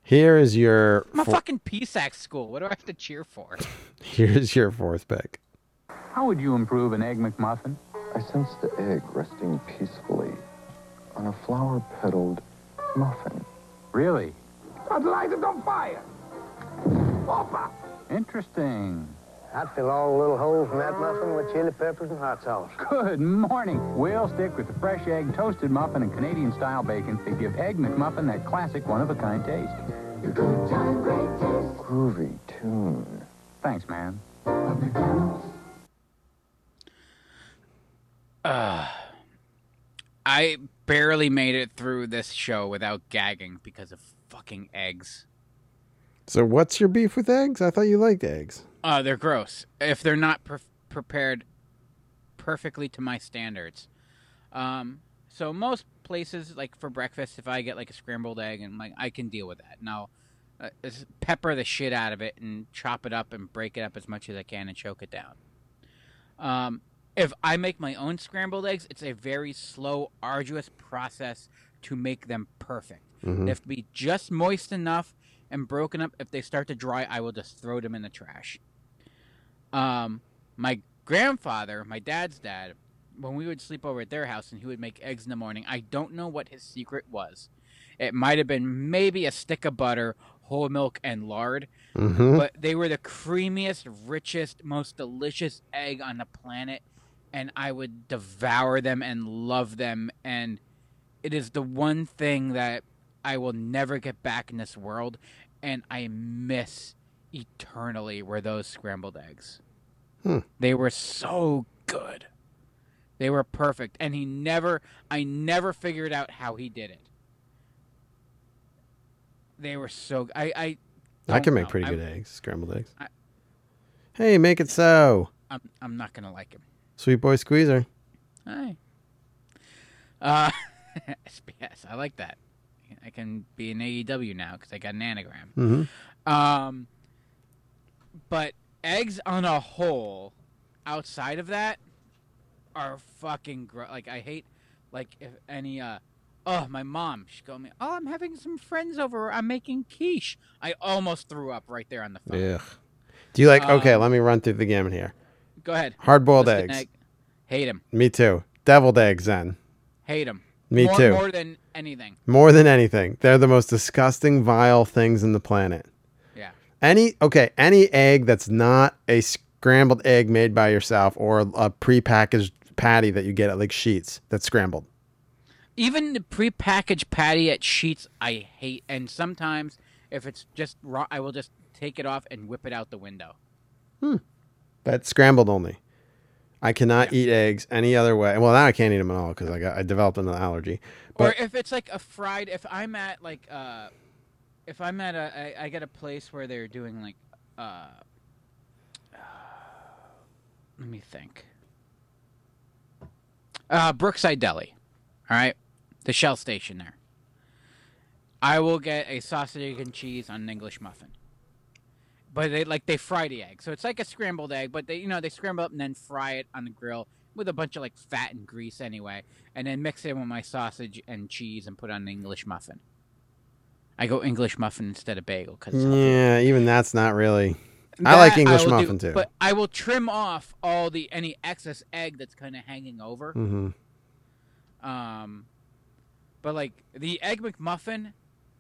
Here is your... I'm a fucking PSAC school. What do I have to cheer for? Here's your fourth pick. How would you improve an Egg McMuffin? I sense the egg resting peacefully on a flower-petaled muffin. Really? I'd light it on fire. Opa! Interesting. I'd fill all the little holes in that muffin with chili peppers and hot sauce. Good morning. We'll stick with the fresh egg, toasted muffin, and Canadian-style bacon to give Egg McMuffin that classic one-of-a-kind taste. Good time, great taste. Groovy tune. Thanks, man. I barely made it through this show without gagging because of fucking eggs. So what's your beef with eggs? I thought you liked eggs. They're gross. If they're not prepared perfectly to my standards. So most places, for breakfast, if I get, a scrambled egg, and I can deal with that. Now, pepper the shit out of it and chop it up and break it up as much as I can and choke it down. If I make my own scrambled eggs, it's a very slow, arduous process to make them perfect. Mm-hmm. They have to be just moist enough and broken up. If they start to dry, I will just throw them in the trash. My grandfather, my dad's dad, when we would sleep over at their house and he would make eggs in the morning, I don't know what his secret was. It might have been maybe a stick of butter, whole milk, and lard. Mm-hmm. But they were the creamiest, richest, most delicious egg on the planet. And I would devour them and love them. And it is the one thing that I will never get back in this world, and I miss eternally were those scrambled eggs. They were so good. They were perfect, and I never figured out how he did it. They were so... I can make pretty good eggs, scrambled eggs. Hey, make it so. I'm not going to like him. Sweet boy squeezer. Hi. SBS, I like that. I can be an AEW now because I got an anagram. Mm-hmm. But eggs on a whole, outside of that, are fucking gross. I hate, if any, my mom, she'd go, I'm having some friends over. I'm making quiche. I almost threw up right there on the phone. Yeah. Do you okay, let me run through the gamut here. Go ahead. Hard-boiled eggs. Hate them. Me too. Deviled eggs, then. Hate them. Me too. More than anything. More than anything. They're the most disgusting, vile things on the planet. Yeah. Any egg that's not a scrambled egg made by yourself or a prepackaged patty that you get at Sheetz that's scrambled. Even the prepackaged patty at Sheetz, I hate. And sometimes if it's just raw, I will just take it off and whip it out the window. That's scrambled only. I cannot eat eggs any other way. Well, now I can't eat them at all because I developed an allergy. But, or if it's a fried, I get a place where they're doing let me think. Brookside Deli, all right, the Shell station there. I will get a sausage, egg, and cheese on an English muffin. But they fry the egg. So it's like a scrambled egg, but they scramble up and then fry it on the grill with a bunch of fat and grease anyway, and then mix it in with my sausage and cheese and put on an English muffin. I go English muffin instead of bagel. Cause yeah, even that's not really... I like English muffin too. But I will trim off all any excess egg that's kind of hanging over. Mm-hmm. But the Egg McMuffin,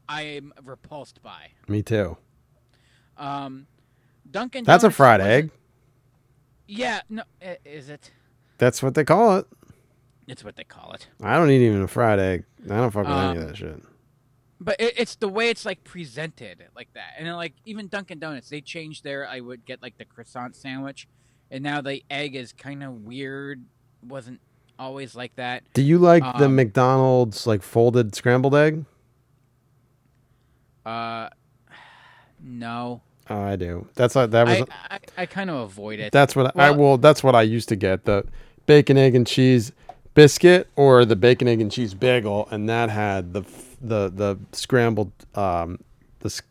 I am repulsed by. Me too. Dunkin' Donuts. That's a fried egg. Yeah, no, is it? That's what they call it. It's what they call it. I don't eat even a fried egg. I don't fuck with any of that shit. But it's the way it's presented like that, and then, even Dunkin' Donuts, they changed there. I would get the croissant sandwich, and now the egg is kind of weird. Wasn't always like that. Do you like the McDonald's folded scrambled egg? No. I do. That's like that was. I kind of avoid it. That's what That's what I used to get, the bacon, egg, and cheese biscuit or the bacon, egg, and cheese bagel, and that had the scrambled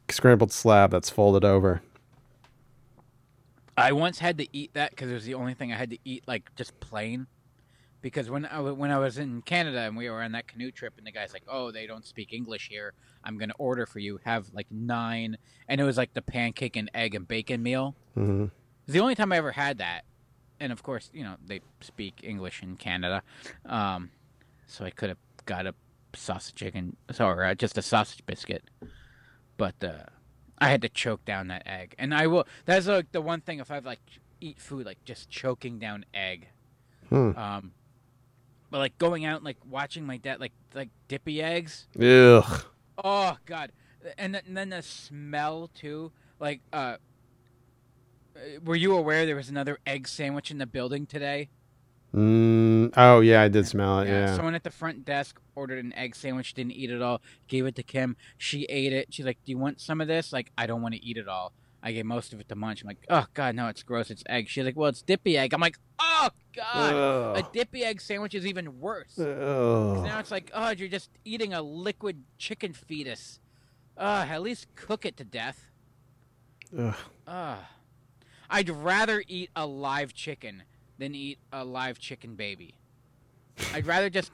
scrambled slab that's folded over. I once had to eat that because it was the only thing I had to eat, like just plain. Because when I was in Canada and we were on that canoe trip, and the guy's like, "Oh, they don't speak English here. I'm gonna order for you. Have like 9," and it was like the pancake and egg and bacon meal. Mm-hmm. It's the only time I ever had that, and of course, you know, they speak English in Canada, so I could have got a sausage chicken, or just a sausage biscuit, but I had to choke down that egg, and I will. That's like the one thing if I've like eat food, like just choking down egg. Hmm. But like going out and like watching my dad like dippy eggs. Ugh. Oh God, and then the smell too. Like, were you aware there was another egg sandwich in the building today? Oh yeah, I did smell it. Yeah. Someone at the front desk ordered an egg sandwich, didn't eat it all. Gave it to Kim. She ate it. She's like, "Do you want some of this?" Like, I don't want to eat it all. I gave most of it to Munch. I'm like, "Oh God, no, it's gross. It's egg." She's like, "Well, it's dippy egg." I'm like, "Oh God, a dippy egg sandwich is even worse." Now it's like, oh, you're just eating a liquid chicken fetus. At least cook it to death. I'd rather eat a live chicken than eat a live chicken baby. I'd rather just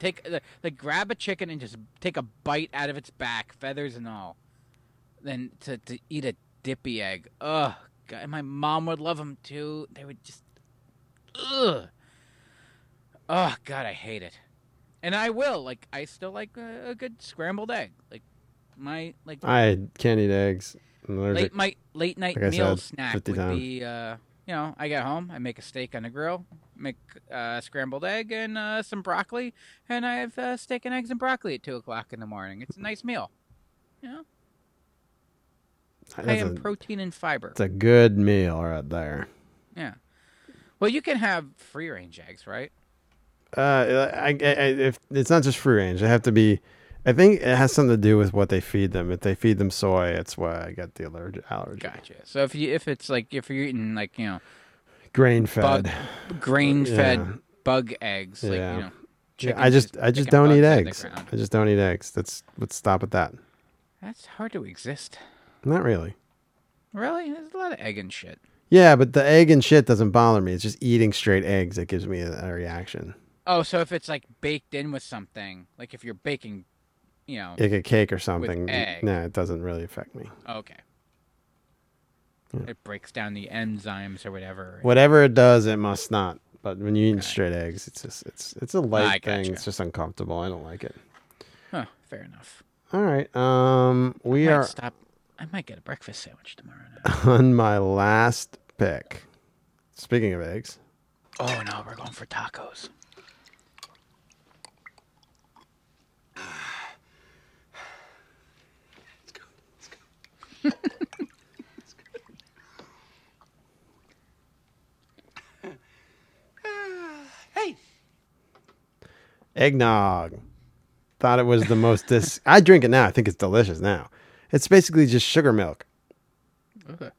grab a chicken and just take a bite out of its back, feathers and all, than to eat a dippy egg. Ugh. God, my mom would love them too. They would just. Ugh. Oh God, I hate it. And I will like. I still like a good scrambled egg. Like my like. I can't eat eggs. My late night meal snack would be. You know, I get home. I make a steak on the grill. Make scrambled egg and some broccoli. And I have steak and eggs and broccoli at 2:00 in the morning. It's a nice meal. You know. High in protein and fiber. It's a good meal right there. Yeah. Well, you can have free-range eggs, right? If it's not just free-range. They have to be... I think it has something to do with what they feed them. If they feed them soy, it's why I got the allergy. Gotcha. So if you're eating, like, you know... Grain-fed bug eggs. Yeah. Like, you know, I just don't eat eggs. I just don't eat eggs. Let's stop at that. That's hard to exist. Not really. Really? There's a lot of egg and shit. Yeah, but the egg and shit doesn't bother me. It's just eating straight eggs that gives me a reaction. Oh, so if it's like baked in with something, like if you're baking, you know, like a cake or something, no, it doesn't really affect me. Okay. Yeah. It breaks down the enzymes or whatever. Whatever it does, it must not. But when you eat straight eggs, it's just it's a light thing. Gotcha. It's just uncomfortable. I don't like it. Huh? Fair enough. All right. We are stop. I might get a breakfast sandwich tomorrow night. On my last pick. Speaking of eggs. Oh, no, we're going for tacos. Let's go. Hey. Eggnog. Thought it was the most... I drink it now. I think it's delicious now. It's basically just sugar milk. Okay.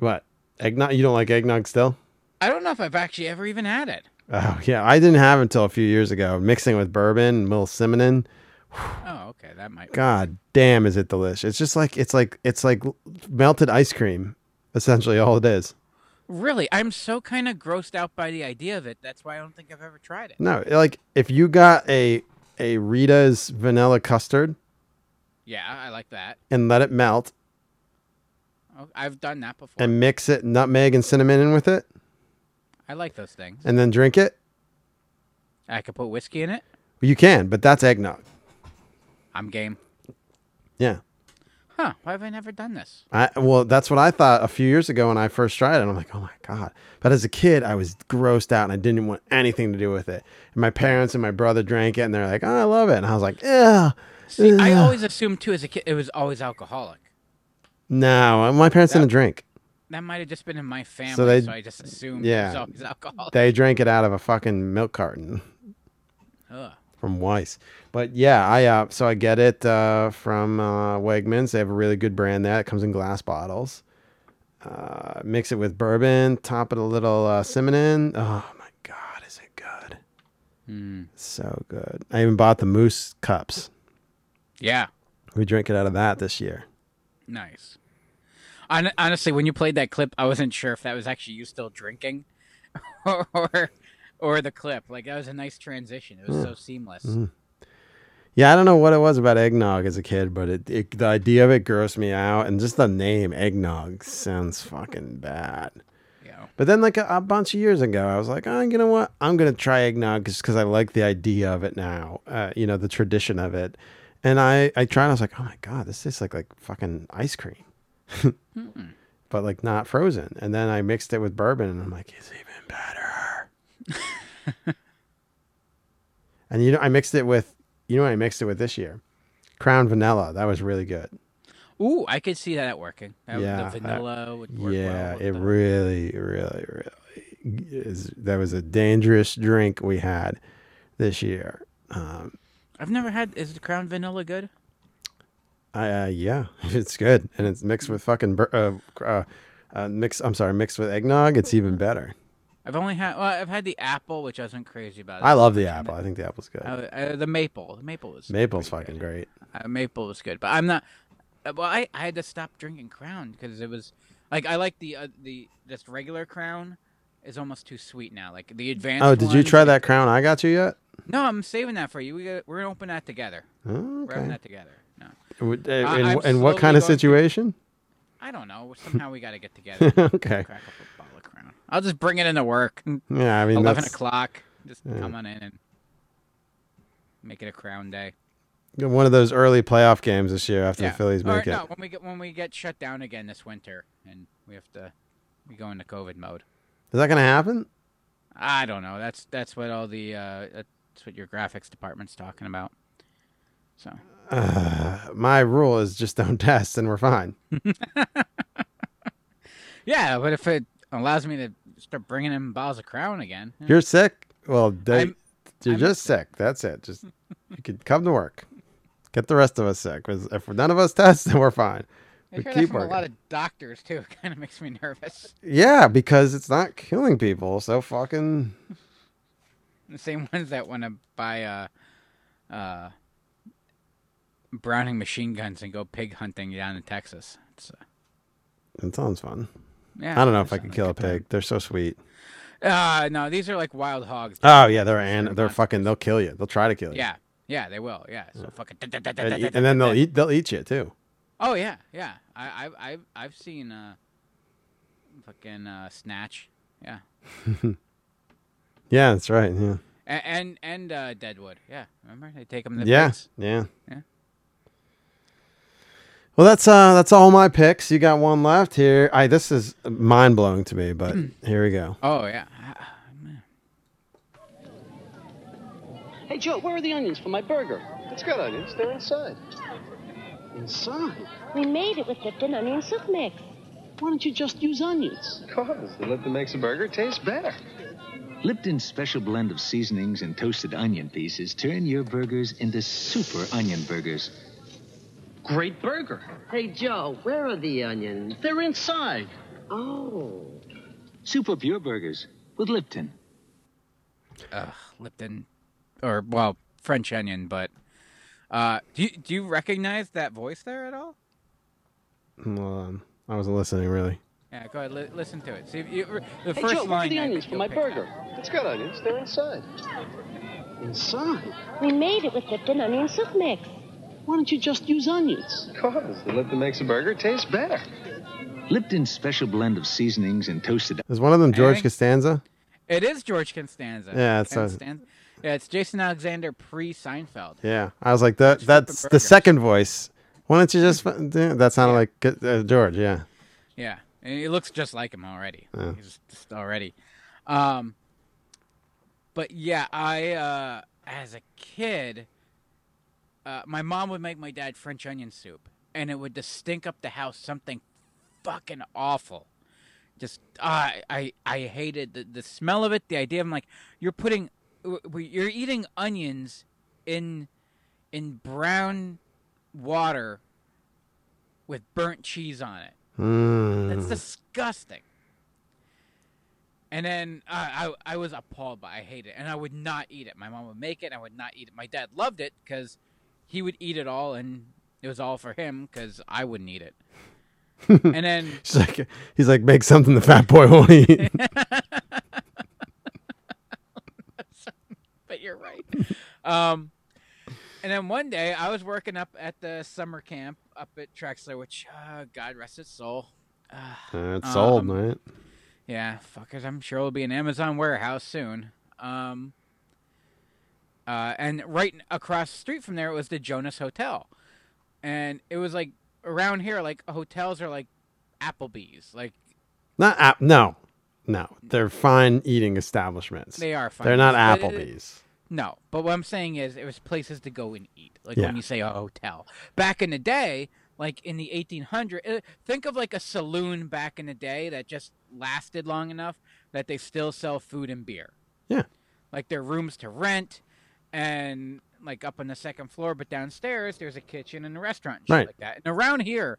What? Eggnog? You don't like eggnog still? I don't know if I've actually ever even had it. Oh, yeah. I didn't have it until a few years ago. Mixing with bourbon and a little cinnamon. Oh, okay. That might God damn, is it delicious. It's just like, it's like melted ice cream. Essentially all it is. Really? I'm so kind of grossed out by the idea of it. That's why I don't think I've ever tried it. No, like if you got a Rita's vanilla custard. Yeah, I like that. And let it melt. Oh, I've done that before. And mix it, nutmeg and cinnamon in with it. I like those things. And then drink it. I could put whiskey in it. You can, but that's eggnog. I'm game. Yeah. Huh, why have I never done this? Well, that's what I thought a few years ago when I first tried it. And I'm like, oh my God. But as a kid, I was grossed out and I didn't want anything to do with it. And my parents and my brother drank it and they're like, oh, I love it. And I was like, yeah. See, I always assumed, too, as a kid, it was always alcoholic. No, my parents didn't drink. That might have just been in my family, so I just assumed it was always alcoholic. They drank it out of a fucking milk carton from Weiss. But, yeah, I get it from Wegmans. They have a really good brand there. It comes in glass bottles. Mix it with bourbon. Top it a little cinnamon. Oh my God, is it good? Mm. So good. I even bought the moose cups. Yeah, we drink it out of that this year. Nice. Honestly, when you played that clip, I wasn't sure if that was actually you still drinking, or the clip. Like that was a nice transition. It was so seamless. Mm-hmm. Yeah, I don't know what it was about eggnog as a kid, but the idea of it grossed me out, and just the name eggnog sounds fucking bad. Yeah. But then, like a bunch of years ago, I was like, oh, you know what? I'm gonna try eggnog just because I like the idea of it now. You know, the tradition of it. And I tried. And I was like, oh my God, this tastes like fucking ice cream, but like not frozen. And then I mixed it with bourbon, and I'm like, it's even better. And you know, I mixed it with. You know what I mixed it with this year? Crown vanilla. That was really good. Ooh, I could see that working. The vanilla would work well. Yeah, it really is. That was a dangerous drink we had this year. I've never had... Is the Crown vanilla good? Yeah, it's good. And it's mixed with fucking... mixed with eggnog. It's even better. I've had the apple, which I wasn't crazy about. I love the apple. I think the apple's good. The maple's fucking great. Maple was good, but I'm not. Well, I had to stop drinking Crown because it was like I like the just regular Crown is almost too sweet now. Like the advanced. Oh, did you try that Crown I got you yet? No, I'm saving that for you. We're gonna open that together. Oh, okay. We're having that together. No. And what kind of situation? I don't know. Somehow we got to get together. Okay. Crack up a bottle of Crown. I'll just bring it into work. Yeah, I mean, 11 o'clock. Just come on in and make it a Crown day. One of those early playoff games this year after the Phillies make it. No, when we get shut down again this winter and we go into COVID mode. Is that going to happen? I don't know. That's what that's what your graphics department's talking about. So. My rule is just don't test and we're fine. Yeah, but if it allows me to start bringing in bottles of Crown again. Yeah. You're sick? Well, you're just sick. That's it. Just you could come to work. Get the rest of us sick. If none of us test, then we're fine. We keep working. A lot of doctors, too. It kind of makes me nervous. Yeah, because it's not killing people, so fucking... The same ones that want to buy Browning machine guns and go pig hunting down in Texas. It sounds fun. Yeah, I don't know if I could kill a pig. They're so sweet. No, these are like wild hogs. Oh yeah, they're fucking. They'll kill you. They'll try to kill you. Yeah, they will. Yeah, so fucking. And then they'll eat you too. Oh yeah. I've seen fucking Snatch. Yeah. Yeah, that's right. Yeah. And Deadwood. Yeah, remember they take them to the place. Yeah. Well, that's all my picks. You got one left here. This is mind blowing to me, but here we go. Oh yeah. Hey Joe, where are the onions for my burger? It's got onions. They're inside. Inside. We made it with Lipton onion soup mix. Why don't you just use onions? Because the Lipton makes a burger taste better. Lipton's special blend of seasonings and toasted onion pieces turn your burgers into super onion burgers. Great burger. Hey, Joe, where are the onions? They're inside. Oh. Soup up your burgers with Lipton. Lipton. Or, well, French onion, but... do you recognize that voice there at all? Well, I wasn't listening, really. Yeah, go ahead. Listen to it. See if you... Hey, Joe, where are the onions for my burger? It's got onions. They're inside. Inside? We made it with Lipton onion soup mix. Why don't you just use onions? Because the Lipton makes a burger taste better. Lipton's special blend of seasonings and toasted... Is one of them George Costanza? It is George Costanza. Yeah, it's Jason Alexander pre-Seinfeld. Yeah, I was like, that's the second voice. Why don't you just... That sounded like George, yeah. Yeah, and he looks just like him already. Yeah. He's just already. But yeah, I, as a kid... my mom would make my dad French onion soup, and it would just stink up the house something fucking awful. Just I hated the smell of it. The idea of like you're eating onions in brown water with burnt cheese on it. That's disgusting. And then I was appalled by it. I hated it. And I would not eat it. My mom would make it, and I would not eat it. My dad loved it because he would eat it all, and it was all for him because I wouldn't eat it. And then he's like, make something the fat boy won't eat. But you're right. And then one day I was working up at the summer camp up at Trexler, which God rest its soul. It's sold, right? Yeah, fuckers. I'm sure it'll be an Amazon warehouse soon. And right across the street from there was the Jonas Hotel, and it was like around here, like hotels are like Applebee's, like no, they're fine eating establishments. They are fine. They're not Applebee's. No, but what I'm saying is, it was places to go and eat. Like when you say a hotel, back in the day, like in the 1800s, think of like a saloon back in the day that just lasted long enough that they still sell food and beer. Yeah, like their rooms to rent, and like up on the second floor, but downstairs there's a kitchen and a restaurant and shit like that. And around here,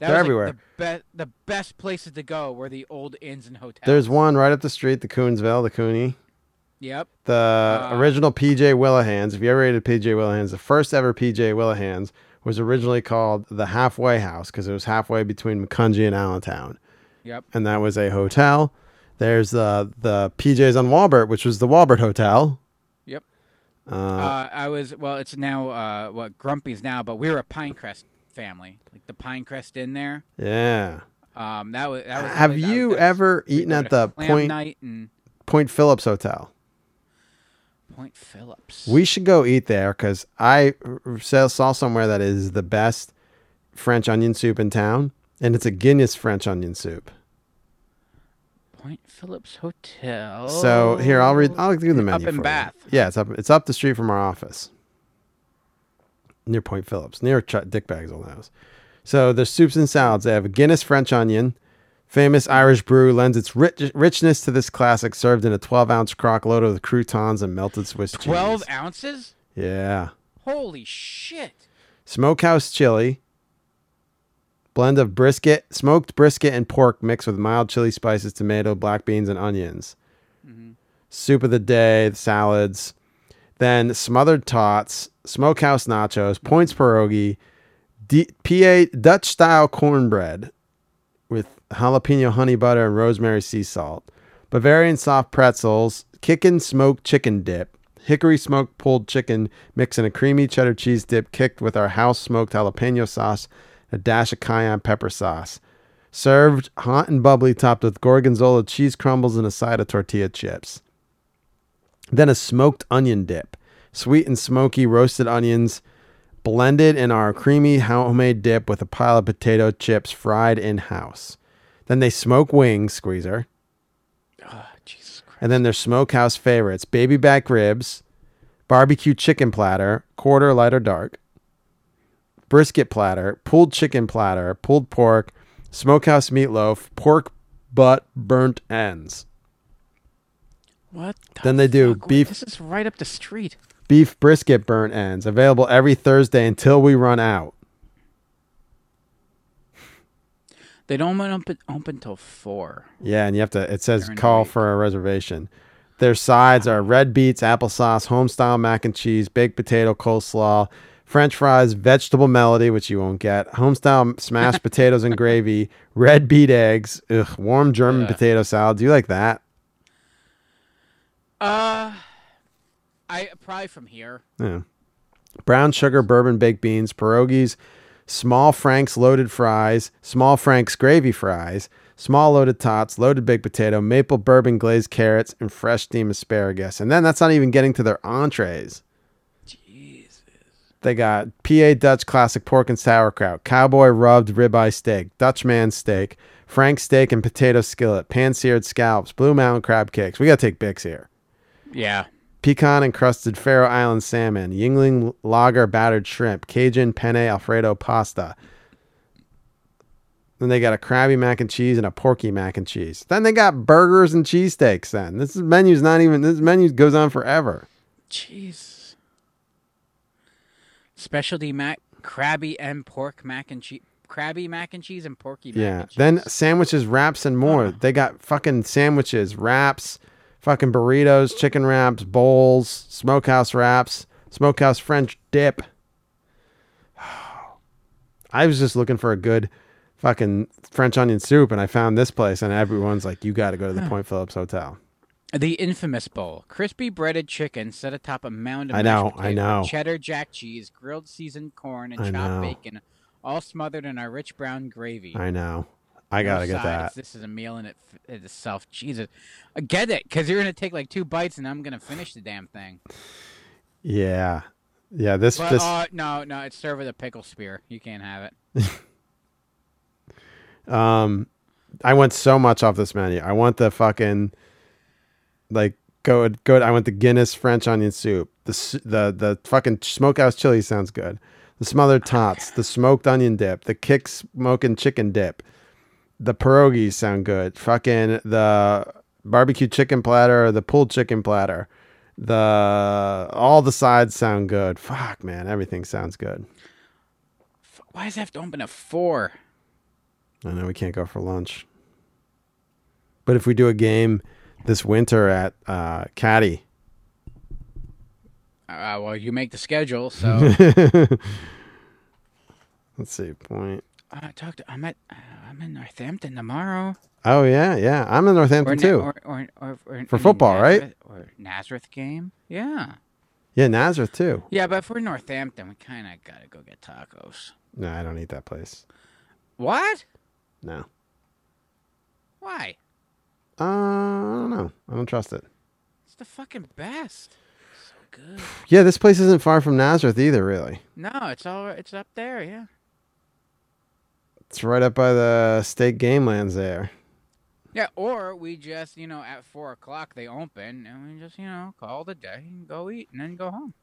that was everywhere. Like the best places to go were the old inns and hotels. There's one right up the street, the Coonsville, the Cooney. Yep. The original PJ Willihan's. If you ever ate at PJ Willihan's, the first ever PJ Willihan's was originally called the Halfway House because it was halfway between Macungie and Allentown. Yep. And that was a hotel. There's the PJ's on Walbert, which was the Walbert Hotel. Yep. It's now Grumpy's now, but we were a Pinecrest family, like the Pinecrest in there. Yeah. That was. Have you ever eaten at the Point Phillips Hotel? Point Phillips. We should go eat there because I saw somewhere that is the best French onion soup in town, and it's a Guinness French onion soup. Point Phillips Hotel. So here, I'll do the menu. Up in for Bath. You. Yeah, it's up the street from our office. Near Point Phillips, near Dick Bag's old house. So there's soups and salads. They have a Guinness French onion. Famous Irish brew lends its richness to this classic, served in a 12-ounce crock loaded with croutons and melted Swiss cheese. 12 ounces? Yeah. Holy shit. Smokehouse chili. Blend of smoked brisket and pork mixed with mild chili spices, tomato, black beans, and onions. Mm-hmm. Soup of the day, the salads. Then smothered tots, smokehouse nachos, points pierogi, PA Dutch-style cornbread with jalapeno honey butter and rosemary sea salt, Bavarian soft pretzels, kickin' smoked chicken dip, hickory smoked pulled chicken mixed in a creamy cheddar cheese dip kicked with our house-smoked jalapeno sauce, a dash of cayenne pepper sauce, served hot and bubbly, topped with gorgonzola cheese crumbles and a side of tortilla chips. Then a smoked onion dip, sweet and smoky roasted onions blended in our creamy homemade dip with a pile of potato chips fried in-house. Then they smoke wings, Squeezer. Oh, Jesus Christ. And then their smokehouse favorites, baby back ribs, barbecue chicken platter, quarter light or dark, brisket platter, pulled chicken platter, pulled pork, smokehouse meatloaf, pork butt, burnt ends. What? Then they do beef. This is right up the street. Beef brisket burnt ends, available every Thursday until we run out. They don't open until 4. Yeah, and you have to. It says call for a reservation. Their sides are red beets, applesauce, home-style mac and cheese, baked potato, coleslaw, French fries, vegetable melody, which you won't get, home-style smashed potatoes and gravy, red beet eggs, warm German potato salad. Do you like that? I probably from here. Yeah. Brown sugar, bourbon, baked beans, pierogies, small Frank's loaded fries, small Frank's gravy fries, small loaded tots, loaded baked potato, maple bourbon glazed carrots, and fresh steamed asparagus. And then that's not even getting to their entrees. They got PA Dutch classic pork and sauerkraut, cowboy rubbed ribeye steak, Dutch man steak, Frank steak and potato skillet, pan-seared scallops, Blue Mountain crab cakes. We got to take Bix here. Yeah. Pecan encrusted Faroe Island salmon, Yingling lager battered shrimp, Cajun penne Alfredo pasta. Then they got a Krabby mac and cheese and a Porky mac and cheese. Then they got burgers and cheesesteaks then. This menu goes on forever. Jeez. Specialty mac, Krabby and pork mac and cheese. Krabby mac and cheese and Porky mac and cheese. Then sandwiches, wraps, and more. They got fucking sandwiches, wraps, fucking burritos, chicken wraps, bowls, smokehouse wraps, smokehouse French dip. I was just looking for a good fucking French onion soup, and I found this place, and everyone's like, you got to go to the Point Phillips Hotel. The infamous bowl. Crispy breaded chicken set atop a mound of mashed potato, cheddar jack cheese, grilled seasoned corn, and chopped bacon, all smothered in our rich brown gravy. I know. I got to get that. This is a meal in itself. Jesus. I get it, because you're going to take like two bites, and I'm going to finish the damn thing. Yeah. Yeah, this... No, it's served with a pickle spear. You can't have it. I want so much off this menu. I want the fucking... I want the Guinness French onion soup. The fucking smokehouse chili sounds good. The smothered tots, the smoked onion dip, the kick smoking chicken dip. The pierogies sound good. Fucking the barbecue chicken platter, the pulled chicken platter. All the sides sound good. Fuck, man, everything sounds good. Why does it have to open at 4? I know we can't go for lunch. But if we do a game this winter at Caddy. Well, you make the schedule, so. Let's see. Point. I'm in Northampton tomorrow. Oh yeah. I'm in Northampton too. Or for football, Nazareth, right? Or Nazareth game. Yeah. Yeah, Nazareth too. Yeah, but if we're in Northampton, we kind of gotta go get tacos. No, I don't eat that place. What? No. Why? I don't know. I don't trust it. It's the fucking best. It's so good. Yeah, this place isn't far from Nazareth either, really. No, it's up there, yeah. It's right up by the state game lands there. Yeah, or we just, at 4:00 they open, and we just, call the day and go eat and then go home.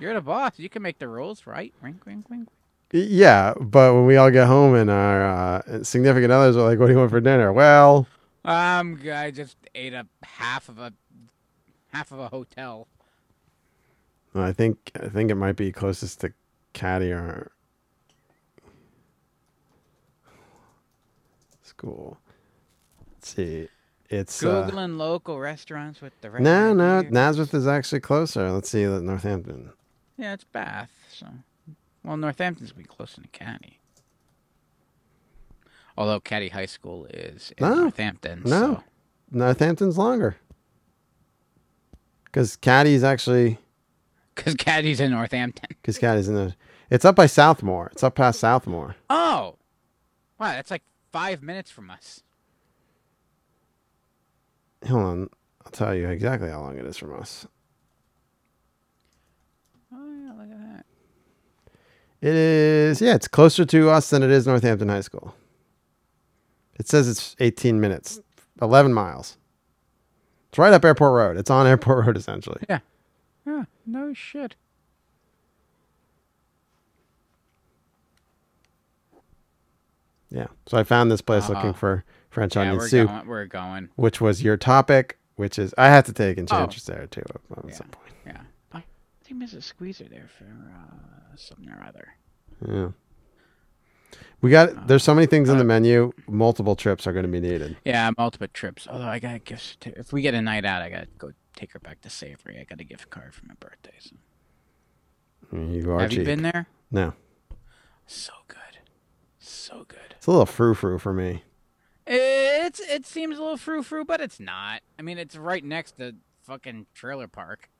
You're the boss. You can make the rules, right? Wink, wink, wink. Yeah, but when we all get home and our significant others are like, what do you want for dinner? Well, I just ate up half of a hotel. I think it might be closest to Caddy or school. Let's see. It's Googling local restaurants with the restaurant. No, Nazareth is actually closer. Let's see, Northampton. Yeah, it's Bath, so... Well, Northampton's be closer to Caddy. Although Caddy High School is in Northampton. No, so. Northampton's longer. Because Caddy's in Northampton. Because Caddy's in the... It's up by Southmore. It's up past Southmore. Oh! Wow, that's like 5 minutes from us. Hold on. I'll tell you exactly how long it is from us. Oh, yeah, look at that. It is, it's closer to us than it is Northampton High School. It says it's 18 minutes, 11 miles. It's right up Airport Road. It's on Airport Road, essentially. Yeah, no shit. Yeah, so I found this place looking for French onion soup. We're going. Which was your topic, which is, I have to take Enchantress there, too, at some point. Yeah. I think there's a squeezer there for something or other. Yeah. There's so many things in the menu. Multiple trips are going to be needed. Yeah, multiple trips. Although I got a gift. If we get a night out, I got to go take her back to Savory. I got a gift card for my birthday. So. Have cheap. You been there? No. So good. It's a little frou-frou for me. It seems a little frou-frou, but it's not. I mean, it's right next to fucking Trailer Park.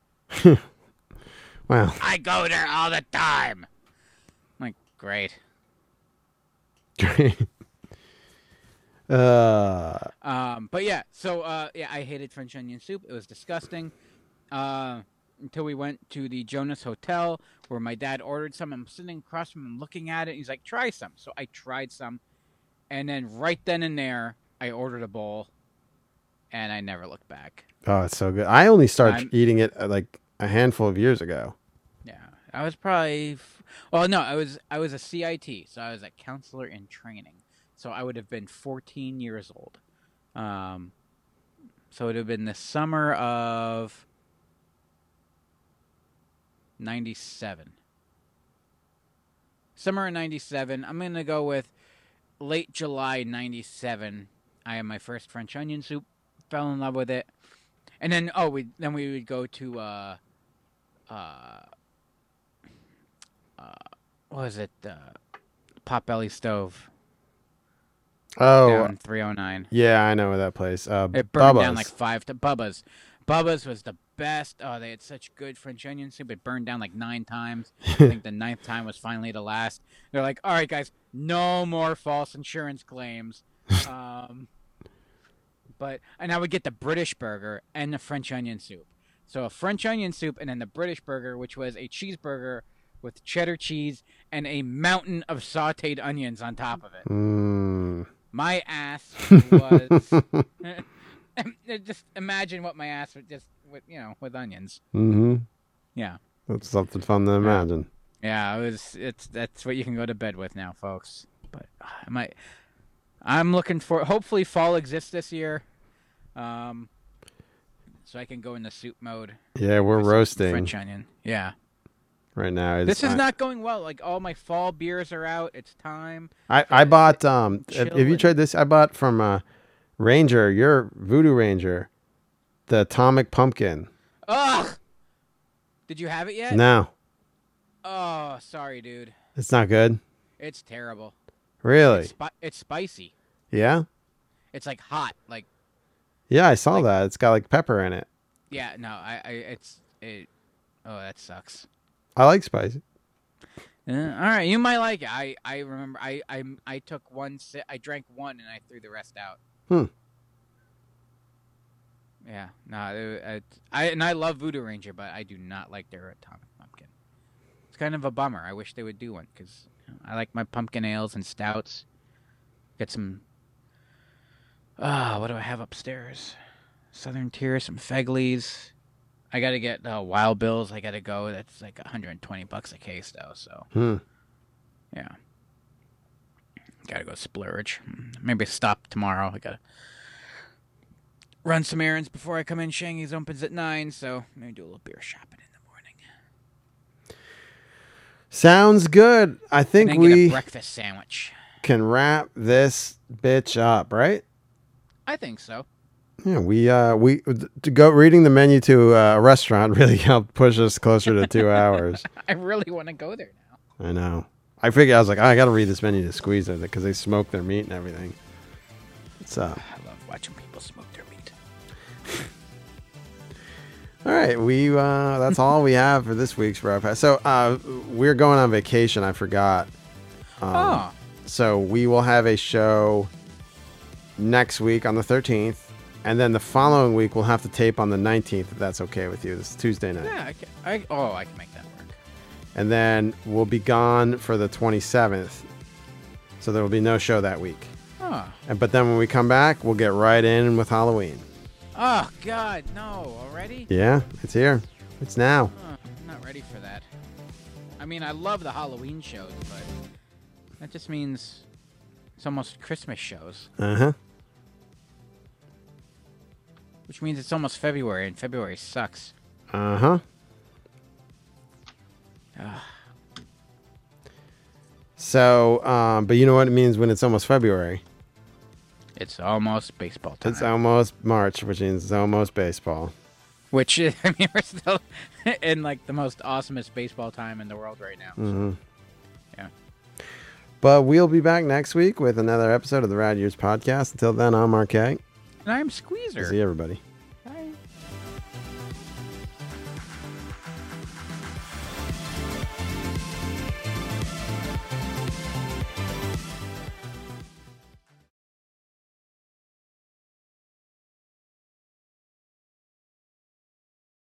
Wow. I go there all the time. I'm like, great. But yeah, so I hated French onion soup. It was disgusting. Until we went to the Jonas Hotel where my dad ordered some. I'm sitting across from him looking at it. And he's like, try some. So I tried some. And then right then and there, I ordered a bowl. And I never looked back. Oh, it's so good. I only started eating it a handful of years ago. Yeah, I was probably... I was a CIT, so I was a counselor in training. So I would have been 14 years old. So it would have been the summer of 97. summer of 97. I'm going to go with late July 97. I had my first French onion soup. Fell in love with it. And then, we would go to, what was it? Potbelly Stove. Oh. Down 309. Yeah, I know that place. It burned Bubba's. Down like five to Bubba's. Bubba's was the best. Oh, they had such good French onion soup. It burned down like 9 times. I think the 9th time was finally the last. They're like, all right, guys, no more false insurance claims. And I would get the British burger and the French onion soup. So a French onion soup and then the British burger, which was a cheeseburger with cheddar cheese and a mountain of sautéed onions on top of it. Mm. My ass was... just imagine what my ass would just, with onions. Mm-hmm. Yeah. That's something fun to imagine. Yeah, that's what you can go to bed with now, folks. But I'm looking for... Hopefully fall exists this year. So I can go into soup mode. Yeah, we're roasting. French onion. Yeah. Right now. This is not going well. Like, all my fall beers are out. It's time. I bought... have you tried this? I bought from Ranger, your Voodoo Ranger, the Atomic Pumpkin. Ugh! Did you have it yet? No. Oh, sorry, dude. It's not good? It's terrible. Really? It's spicy. Yeah? It's like hot. Like. Yeah, I saw that. It's got like pepper in it. Yeah, no, oh, that sucks. I like spicy. All right, you might like it. I remember I took one sip. I drank one and I threw the rest out. Hmm. Yeah, no, I love Voodoo Ranger, but I do not like their Atomic Pumpkin. It's kind of a bummer. I wish they would do one because I like my pumpkin ales and stouts. Get some. Ah, what do I have upstairs? Southern Tier, some Fegley's. I gotta get Wild Bill's. I gotta go. That's like $120 a case, though. So, yeah, gotta go splurge. Maybe stop tomorrow. I gotta run some errands before I come in. Shangy's opens at 9, so maybe do a little beer shopping in the morning. Sounds good. I think get a breakfast sandwich. Can wrap this bitch up, right? I think so. Yeah, we to go reading the menu to a restaurant really helped push us closer to 2 hours. I really want to go there now. I know. I figured I was like, I got to read this menu to squeeze it because they smoke their meat and everything. So I love watching people smoke their meat. All right, that's all we have for this week's Raw Pass. So we're going on vacation. I forgot. So we will have a show next week on the 13th, and then the following week we'll have to tape on the 19th, if that's okay with you. This is Tuesday night. Yeah, I can make that work. And then we'll be gone for the 27th, so there will be no show that week. But then when we come back, we'll get right in with Halloween. Oh God, no! Already? Yeah, it's here. It's now. I'm not ready for that. I mean, I love the Halloween shows, but that just means it's almost Christmas shows. Which means it's almost February, and February sucks. So, but you know what it means when it's almost February? It's almost baseball time. It's almost March, which means it's almost baseball. Which, I mean, we're still in, like, the most awesomest baseball time in the world right now. So. Yeah. But we'll be back next week with another episode of the Rad Years Podcast. Until then, I'm RK. And I'm Squeezer. See you, everybody.